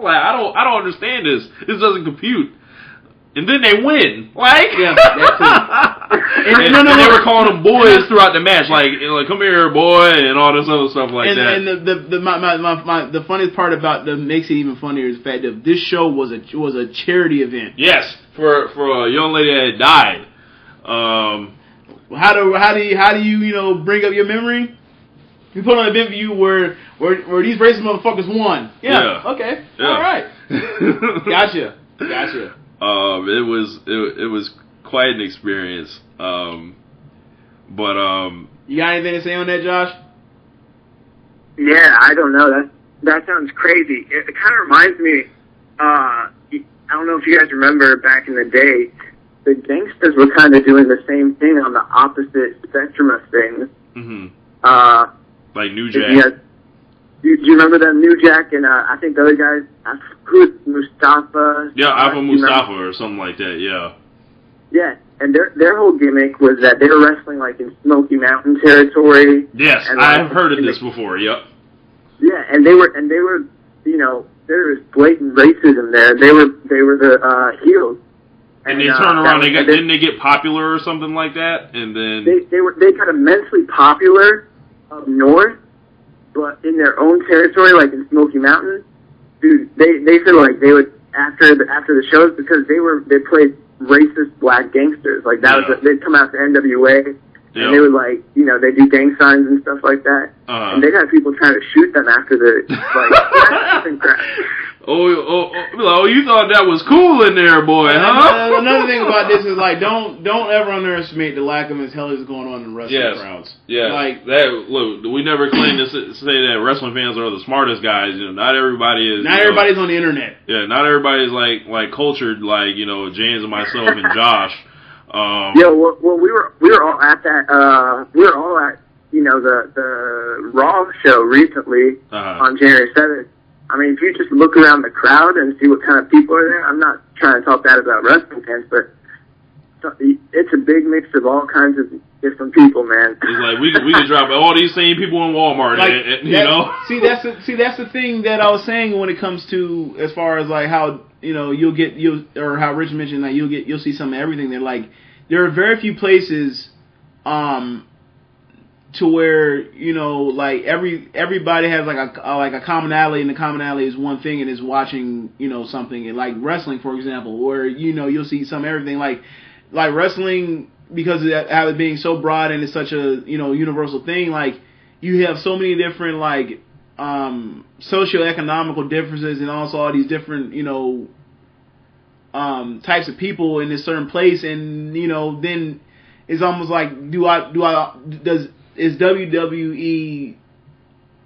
like I don't I don't understand this. This doesn't compute. And then they win. Like, yeah, that's it. and, and, no, no, and they were calling them boys throughout the match, like, you know, like come here, boy, and all this other stuff like and, that. And the the, the my, my, my, my the funniest part about that makes it even funnier is the fact that this show was a was a charity event. Yes, for for a young lady that had died. Um, how do how do you, how do you you know bring up your memory? You put on an event for you where where where these racist motherfuckers won. Yeah. yeah. Okay. Yeah. All right. gotcha. Gotcha. Um, it was it, it was quite an experience, um, but um, you got anything to say on that, Josh? Yeah, I don't know. That that sounds crazy. It, it kind of reminds me. Uh, I don't know if you guys remember back in the day, the gangsters were kind of doing the same thing on the opposite spectrum of things. Mm-hmm. Uh, like New Jack. Do you, you remember that New Jack and uh, I think the other guys? Who Mustafa. Yeah, Alpha Mustafa or something like that, yeah. Yeah, and their their whole gimmick was that they were wrestling, like, in Smoky Mountain territory. Yes, and, like, I've heard of this before, yep. Yeah, and they were, and they were, you know, there was blatant racism there. They were, they were the uh, heels. And, and they uh, turn around. They got, they, didn't they get popular or something like that? And then they they were they got immensely popular up north, but in their own territory, like in Smoky Mountain, dude, they they said like they would after the, after the shows because they were they played racist black gangsters like that yeah. was they'd come out to N W A. And yep. they would, like, you know, they do gang signs and stuff like that. Uh-huh. And they got people trying to shoot them after the, like, crap. Oh, oh, oh, oh, you thought that was cool in there, boy, huh? And, uh, another thing about this is, like, don't don't ever underestimate the lack of intelligence going on in wrestling yes. crowds. Yeah, like, that, look, we never claim to say that wrestling fans are the smartest guys. You know, not everybody is. Not everybody's know, on the internet. Yeah, not everybody's, like, like cultured, like, you know, James and myself and Josh. Um, yeah, well, well, we were we were all at that uh, we were all at you know the the Raw show recently uh-huh. on January seventh. I mean, if you just look around the crowd and see what kind of people are there, I'm not trying to talk bad about wrestling fans, but it's a big mix of all kinds of different people, man. It's like we could, we could drop all these same people in Walmart, like, and, and, you that, know. See, that's the, see, that's the thing that I was saying when it comes to as far as like how you know you'll get you or how Rich mentioned that like, you'll get you'll see some of everything. They're like there are very few places, um, to where you know like every everybody has like a like a commonality, and the commonality is one thing, and is watching you know something and like wrestling, for example, where you know you'll see some everything like. Like, wrestling, because of that, how it being so broad and it's such a, you know, universal thing, like, you have so many different, like, um, socioeconomical differences and also all these different, you know, um, types of people in this certain place, and, you know, then it's almost like, do I, do I, does, is W W E,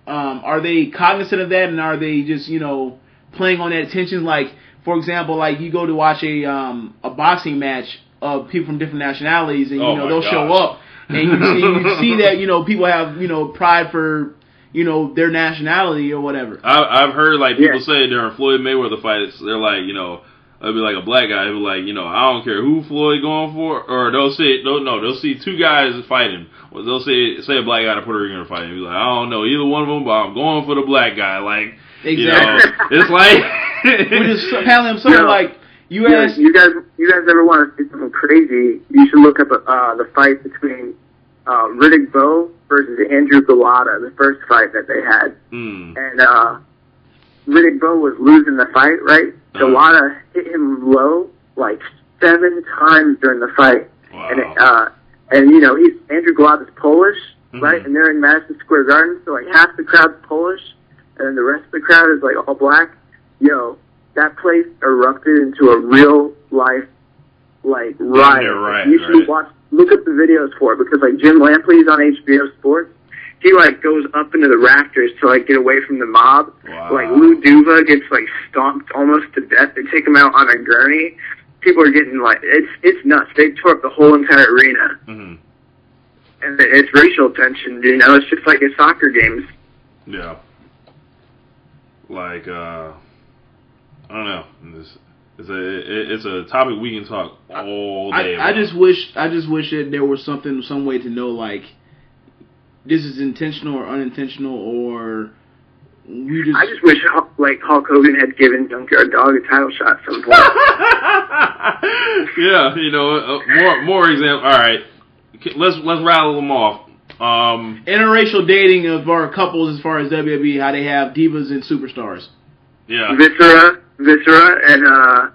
um, are they cognizant of that, and are they just, you know, playing on that tension? Like, for example, like, you go to watch a, um, a boxing match, of people from different nationalities, and you oh know they'll gosh. show up, and you, see, you see that you know people have you know pride for you know their nationality or whatever. I, I've heard like people yeah. say during Floyd Mayweather fights, they're like you know, it'd be like a black guy, it'd be like you know I don't care who Floyd going for, or they'll say no no they'll see two guys fighting, or they'll say say a black guy and a Puerto Rican are fighting, be like I don't know either one of them, but I'm going for the black guy, like exactly. you know it's like we just apparently I'm sort of like. You, asked, you, you guys, you guys ever want to see something crazy? You should look up uh, the fight between uh, Riddick Bowe versus Andrew Galata, the first fight that they had. Mm. And uh, Riddick Bowe was losing the fight, right? Uh-huh. Galata hit him low like seven times during the fight, wow. and it, uh, and you know he's Andrew Galata's Polish, mm-hmm. right? And they're in Madison Square Garden, so like half the crowd's Polish, and then the rest of the crowd is like all black. Yo. That place erupted into a real life, like, riot. Yeah, right, you should right. watch, look up the videos for it, because, like, Jim Lampley's on H B O Sports. He, like, goes up into the rafters to, like, get away from the mob. Wow. Like, Lou Duva gets, like, stomped almost to death. They take him out on a gurney. People are getting, like, it's it's nuts. They tore up the whole entire arena. Mm-hmm. And it's racial tension, you know? It's just like in soccer games. Yeah. Like, uh... I don't know. It's, it's a it's a topic we can talk all day. I, I just wish I just wish that there was something, some way to know like this is intentional or unintentional, or we just. I just wish like Hulk Hogan had given Junkyard Dog a title shot at some point. Yeah, you know, uh, more more example. All right, let's let's rattle them off. Um, Interracial dating of our couples as far as W W E, how they have divas and superstars. Yeah, Viscera. Viscera and uh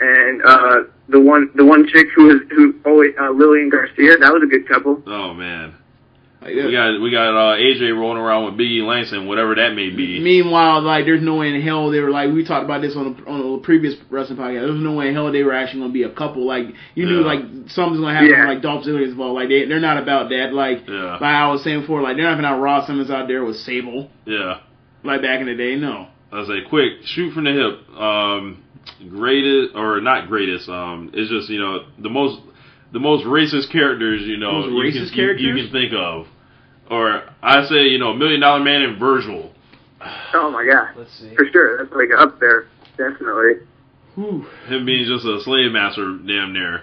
and uh the one the one chick who was who always uh, Lillian Garcia, that was a good couple. Oh man, we got we got uh, A J rolling around with Biggie Langston, whatever that may be. Meanwhile, like there's no way in hell they were like we talked about this on a, on a previous wrestling podcast. There was no way in hell they were actually gonna be a couple. Like you knew yeah. like something's gonna happen. Yeah. Like Dolph Ziggler's involved. Like they they're not about that. Like yeah. like I was saying before, like they're not gonna Raw Simmons out there with Sable. Yeah, like back in the day, no. I was like, quick, shoot from the hip. Um, greatest, or not greatest, um, it's just, you know, the most the most racist characters, you know, most you, racist can, characters? You, you can think of. Or I say, you know, Million Dollar Man and Virgil. Oh, my God. Let's see. For sure. That's like up there. definitely. Whew. Him being just a slave master, damn near.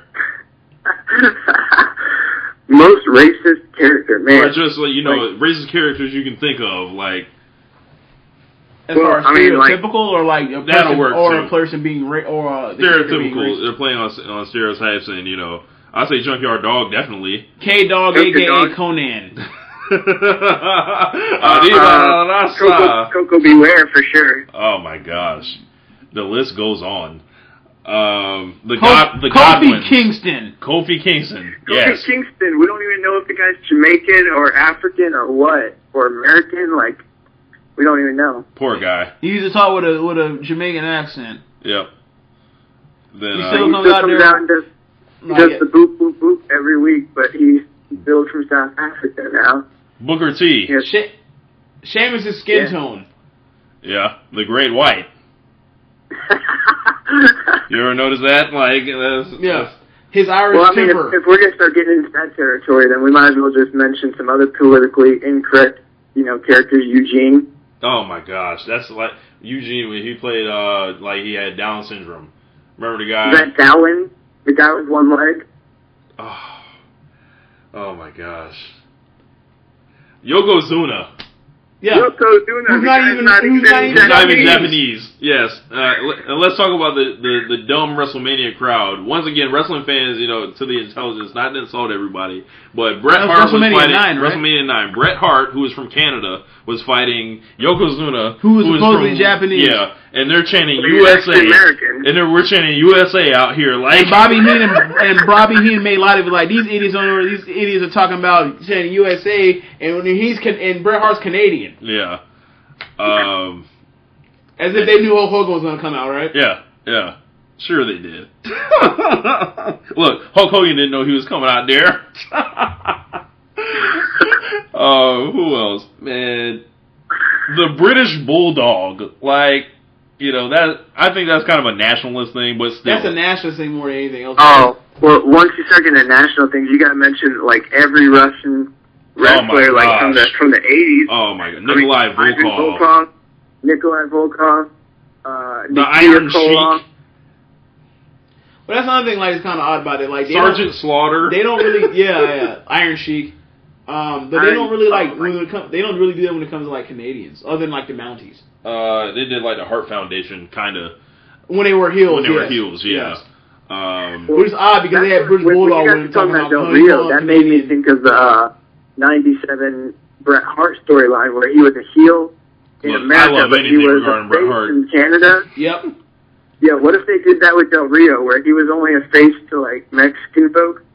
Most racist character, man. Or just, like, you know, like, racist characters you can think of, like... As well, far as I mean, stereotypical, like, or like a person, work or too. a person being ra- or uh, the stereotypical. Being they're playing on, on stereotypes, and you know, I say Junkyard Dog definitely. K Dog, aka Conan. uh, uh, Coco, Coco Beware for sure. Oh my gosh, the list goes on. Um, the Co- God, the Kofi Kingston, Kofi Kingston, Kofi yes. Kingston. We don't even know if the guy's Jamaican or African or what or American, like. We don't even know. Poor guy. He used to talk with a with a Jamaican accent. Yep. Then he still uh, comes, he still out, comes there. out and does, he does the boop boop boop every week, but he's billed from South Africa now. Booker T. Yes. She- Sheamus' his skin yeah. tone. Yeah, the Great White. You ever notice that? Like, that's, yeah, that's, his Irish well, I mean, temper. If, if we're gonna start getting into that territory, then we might as well just mention some other politically incorrect, you know, characters. Eugene. Oh my gosh, that's like Eugene when he played, uh, like he had Down syndrome. Remember the guy? Brett Dowling, the guy with one leg. Oh, oh my gosh. Yokozuna. Yeah. Yokozuna. Who's not even, not who's not even, not even Japanese. Yes. Uh, and let's talk about the, the, the dumb WrestleMania crowd. Once again, wrestling fans, you know, to the intelligence, not to insult everybody, but Bret Hart was fighting... nine, right? WrestleMania nine. Bret Hart, who is from Canada, was fighting Yokozuna, who was supposedly from, Japanese. Yeah. And they're chanting U S A. American. And they're, we're chanting U S A out here. Like, and Bobby Heenan and, and Bobby Heenan made a lot of like, these idiots on these idiots are talking about chanting U S A, and he's and Bret Hart's Canadian. Yeah. Um, As if they knew Hulk Hogan was gonna come out, right? Yeah, yeah. Sure they did. Look, Hulk Hogan didn't know he was coming out there. uh, who else? Man, the British Bulldog, like. You know, that I think that's kind of a nationalist thing, but still. That's a nationalist thing more than anything else. Oh, well, once you start getting the national things, you got to mention, like, every Russian wrestler, oh like, from the, from the eighties. Oh, my God. Nikolai I mean, Volkov. Volkov. Nikolai Volkov. Uh, the Iron Sheik. Well, that's another thing, like, it's kind of odd about it. Like, Sergeant Slaughter. They don't really, yeah, yeah, Iron Sheik. Um, but Iron, they don't really, like, oh when it come, they don't really do that when it comes to, like, Canadians, other than, like, the Mounties. Uh, they did like the Hart Foundation kind of when they were heels. When they yes. were heels, yeah. Yes. Um, well, it was odd because they had British Bulldog when, when talking about Del Rio. That made me think of the uh, ninety-seven Bret Hart storyline where he was a heel in Look, America, but he was a face Hart. in Canada. Yep. Yeah. What if they did that with Del Rio, where he was only a face to like Mexican folk,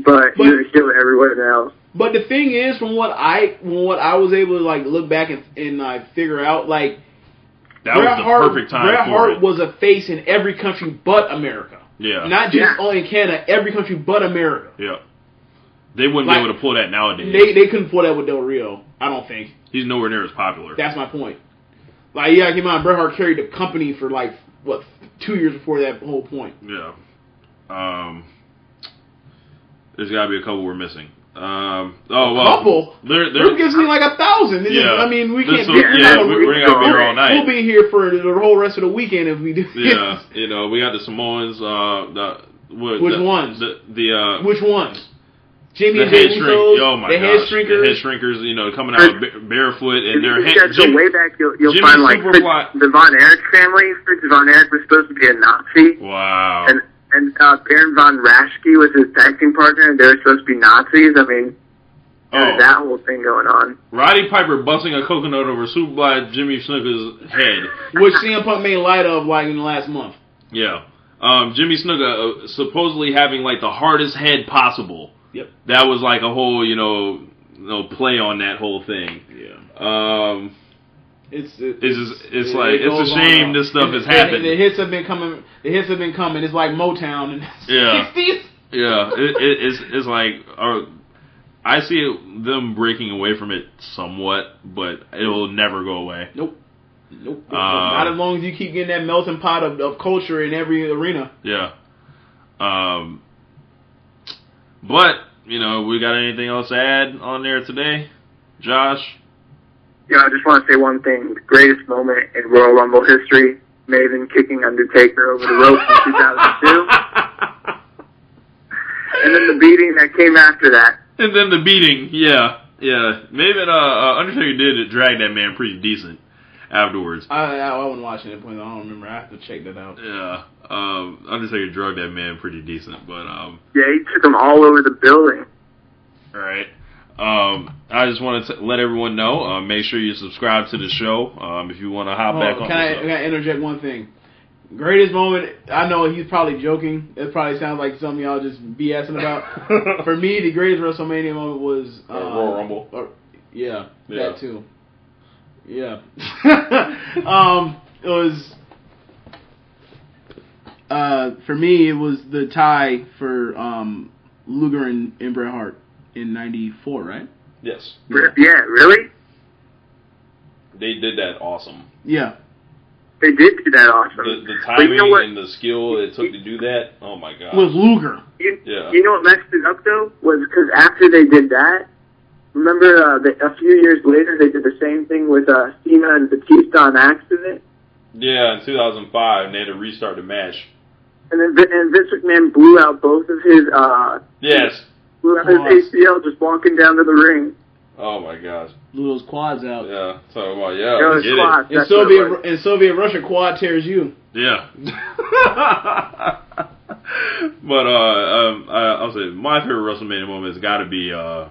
but, but he was a heel everywhere else? But the thing is, from what I from what I was able to like look back and and like figure out, like that Bret was the Hart, perfect time. Bret for Hart it. was a face in every country but America. Yeah, not just yeah. only in Canada. Every country but America. Yeah, they wouldn't like, be able to pull that nowadays. They they couldn't pull that with Del Rio. I don't think he's nowhere near as popular. That's my point. Like yeah, keep in mind Bret Hart carried the company for like what two years before that whole point. Yeah. Um. There's got to be a couple we're missing. Um, oh, well, a couple? They're, they're, Who gives me like a thousand? Yeah, I mean, we can't so, be here. Yeah, no, we're, we're going to be here all night. We'll be here for the whole rest of the weekend if we do this. Yeah, you know, we got the Samoans. Uh, the, what, Which the, ones? The, the, uh, Which ones? Jimmy the and head shrink, oh my the gosh, head shrinkers. The head shrinkers, you know, coming out ba- barefoot. And their head Jim, go way back, you'll, you'll find like Fritz, the Von Erich family. Fritz Von Erich was supposed to be a Nazi. Wow. And, And uh, Baron Von Raschke was his tag team partner, and they were supposed to be Nazis. I mean, oh. that whole thing going on. Roddy Piper busting a coconut over Superfly Jimmy Snuka's head. Which C M Punk made light of, like, in the last month. Yeah. Um, Jimmy Snuka uh, supposedly having, like, the hardest head possible. Yep. That was, like, a whole, you know, you know play on that whole thing. Yeah. Um... It's it's it's, it's it, like it it's a shame on. this stuff it's, has it, happened. The hits have been coming. The hits have been coming. It's like Motown in the yeah. sixties. Yeah, it, it, it's it's like uh, I see it, them breaking away from it somewhat, but it will never go away. Nope, nope. Uh, Not as long as you keep getting that melting pot of, of culture in every arena. Yeah. Um. But you know, we got anything else to add on there today, Josh? Yeah, I just want to say one thing. The greatest moment in Royal Rumble history Maven kicking Undertaker over the ropes in two thousand two. And then the beating that came after that. And then the beating, yeah. Yeah. Maven, uh, uh, Undertaker did drag that man pretty decent afterwards. I, I wasn't watching that point. I don't remember. I have to check that out. Yeah. Um, Undertaker drugged that man pretty decent. But um, yeah, he took him all over the building. All right. Um, I just want to let everyone know, uh, make sure you subscribe to the show um, if you want to hop oh, back on the show. Can I interject one thing? Greatest moment, I know he's probably joking. It probably sounds like something y'all just BSing about. For me, the greatest WrestleMania moment was... Uh, Royal Rumble. Or, yeah, yeah, that too. Yeah. um, it was... Uh, for me, it was the tie for um, Luger and, and Bret Hart. In ninety-four, right? Yes. Yeah. yeah, really? They did that awesome. Yeah. They did do that awesome. The, the timing you know and the skill it took to do that, oh my God. With Luger. You, yeah. you know what messed it up, though? Was because after they did that, remember uh, the, a few years later they did the same thing with uh, Cena and Batista on accident? Yeah, in two thousand five, and they had to restart the match. And then and Vince McMahon blew out both of his... Uh, yes. Blew out his A C L just walking down to the ring. Oh my gosh! Blew those quads out. Yeah, so well, yeah, you know, get quads, it. And Soviet and Soviet Russia quad tears you. Yeah. But uh, um, I, I'll say my favorite WrestleMania moment has got to be uh,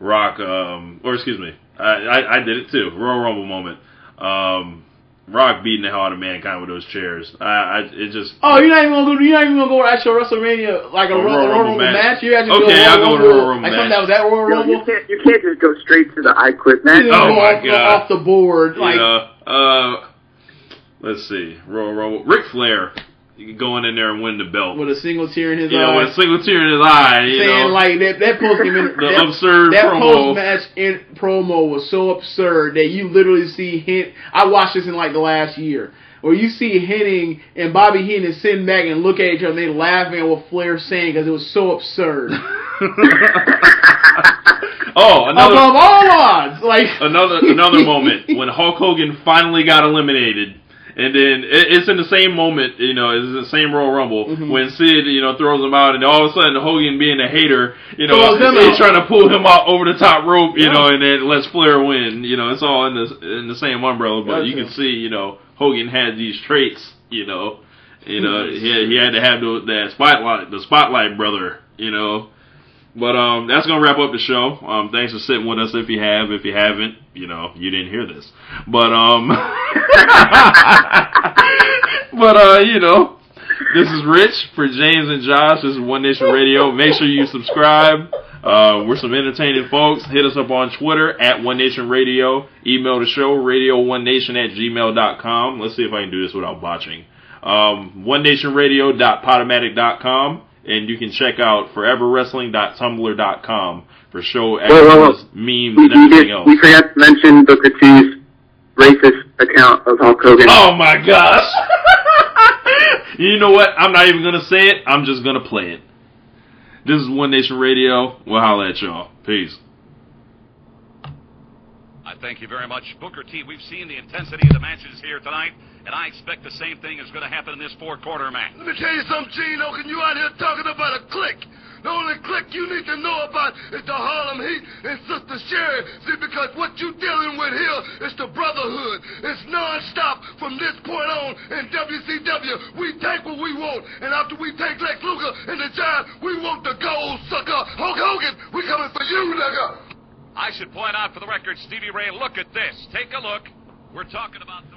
Rock, um, or excuse me, I, I, I did it too. Royal Rumble moment. Um, Rock beating the hell out of Mankind with those chairs. I, I, it just. Oh, you're not even gonna go. You're not even gonna go actual WrestleMania like a Royal Rumble, Rumble match. match. You actually okay, I'll go to Royal Rumble match. I thought that was that Royal Rumble. You can't, you can't just go straight to the I Quit match. You oh go my off, god, off the board. Like, yeah. uh, let's see, Royal Rumble. Ric Flair going in there and win the belt with a single tear in his yeah, eye. Yeah, with a single tear in his eye. You Saying know? like that. That post in, the that, absurd that promo. That post match promo was so absurd that you literally see hint. I watched this in like the last year, where you see Henning and Bobby Heenan sitting back and look at each other and they laughing at what Flair's saying because it was so absurd. Oh, another above all odds, like another another moment when Hulk Hogan finally got eliminated. And then it's in the same moment, you know, it's the same Royal Rumble mm-hmm. when Sid, you know, throws him out, and all of a sudden Hogan, being a hater, you know, he's trying to pull him out over the top rope, you yeah. know, and then lets Flair win. You know, it's all in the in the same umbrella, but gotcha. You can see, you know, Hogan had these traits, you know, you know, he had, he had to have the, that spotlight, the spotlight brother, you know. But um, that's gonna wrap up the show. Um, thanks for sitting with us. If you have, if you haven't, you know, you didn't hear this. But um, but uh, you know, this is Rich for James and Josh. This is One Nation Radio. Make sure you subscribe. Uh, we're some entertaining folks. Hit us up on Twitter at One Nation Radio. Email the show radio one nation at gmail dot com. Let's see if I can do this without botching. Um, one nation radio dot podomatic dot com. And you can check out forever wrestling dot tumblr dot com for show extras, memes, we, and everything we else. We forgot to mention Booker T's racist account of Hulk Hogan. Oh, my gosh. You know what? I'm not even going to say it. I'm just going to play it. This is One Nation Radio. We'll holler at y'all. Peace. I thank you very much, Booker T. We've seen the intensity of the matches here tonight. And I expect the same thing is going to happen in this four-quarter match. Let me tell you something, Gene Oaken. You out here talking about a clique. The only clique you need to know about is the Harlem Heat and Sister Sherry. See, because what you're dealing with here is the brotherhood. It's nonstop from this point on in W C W. We take what we want. And after we take Lex Luger and the Giant, we want the gold, sucker. Hulk Hogan, we coming for you, nigga. I should point out for the record, Stevie Ray, look at this. Take a look. We're talking about the...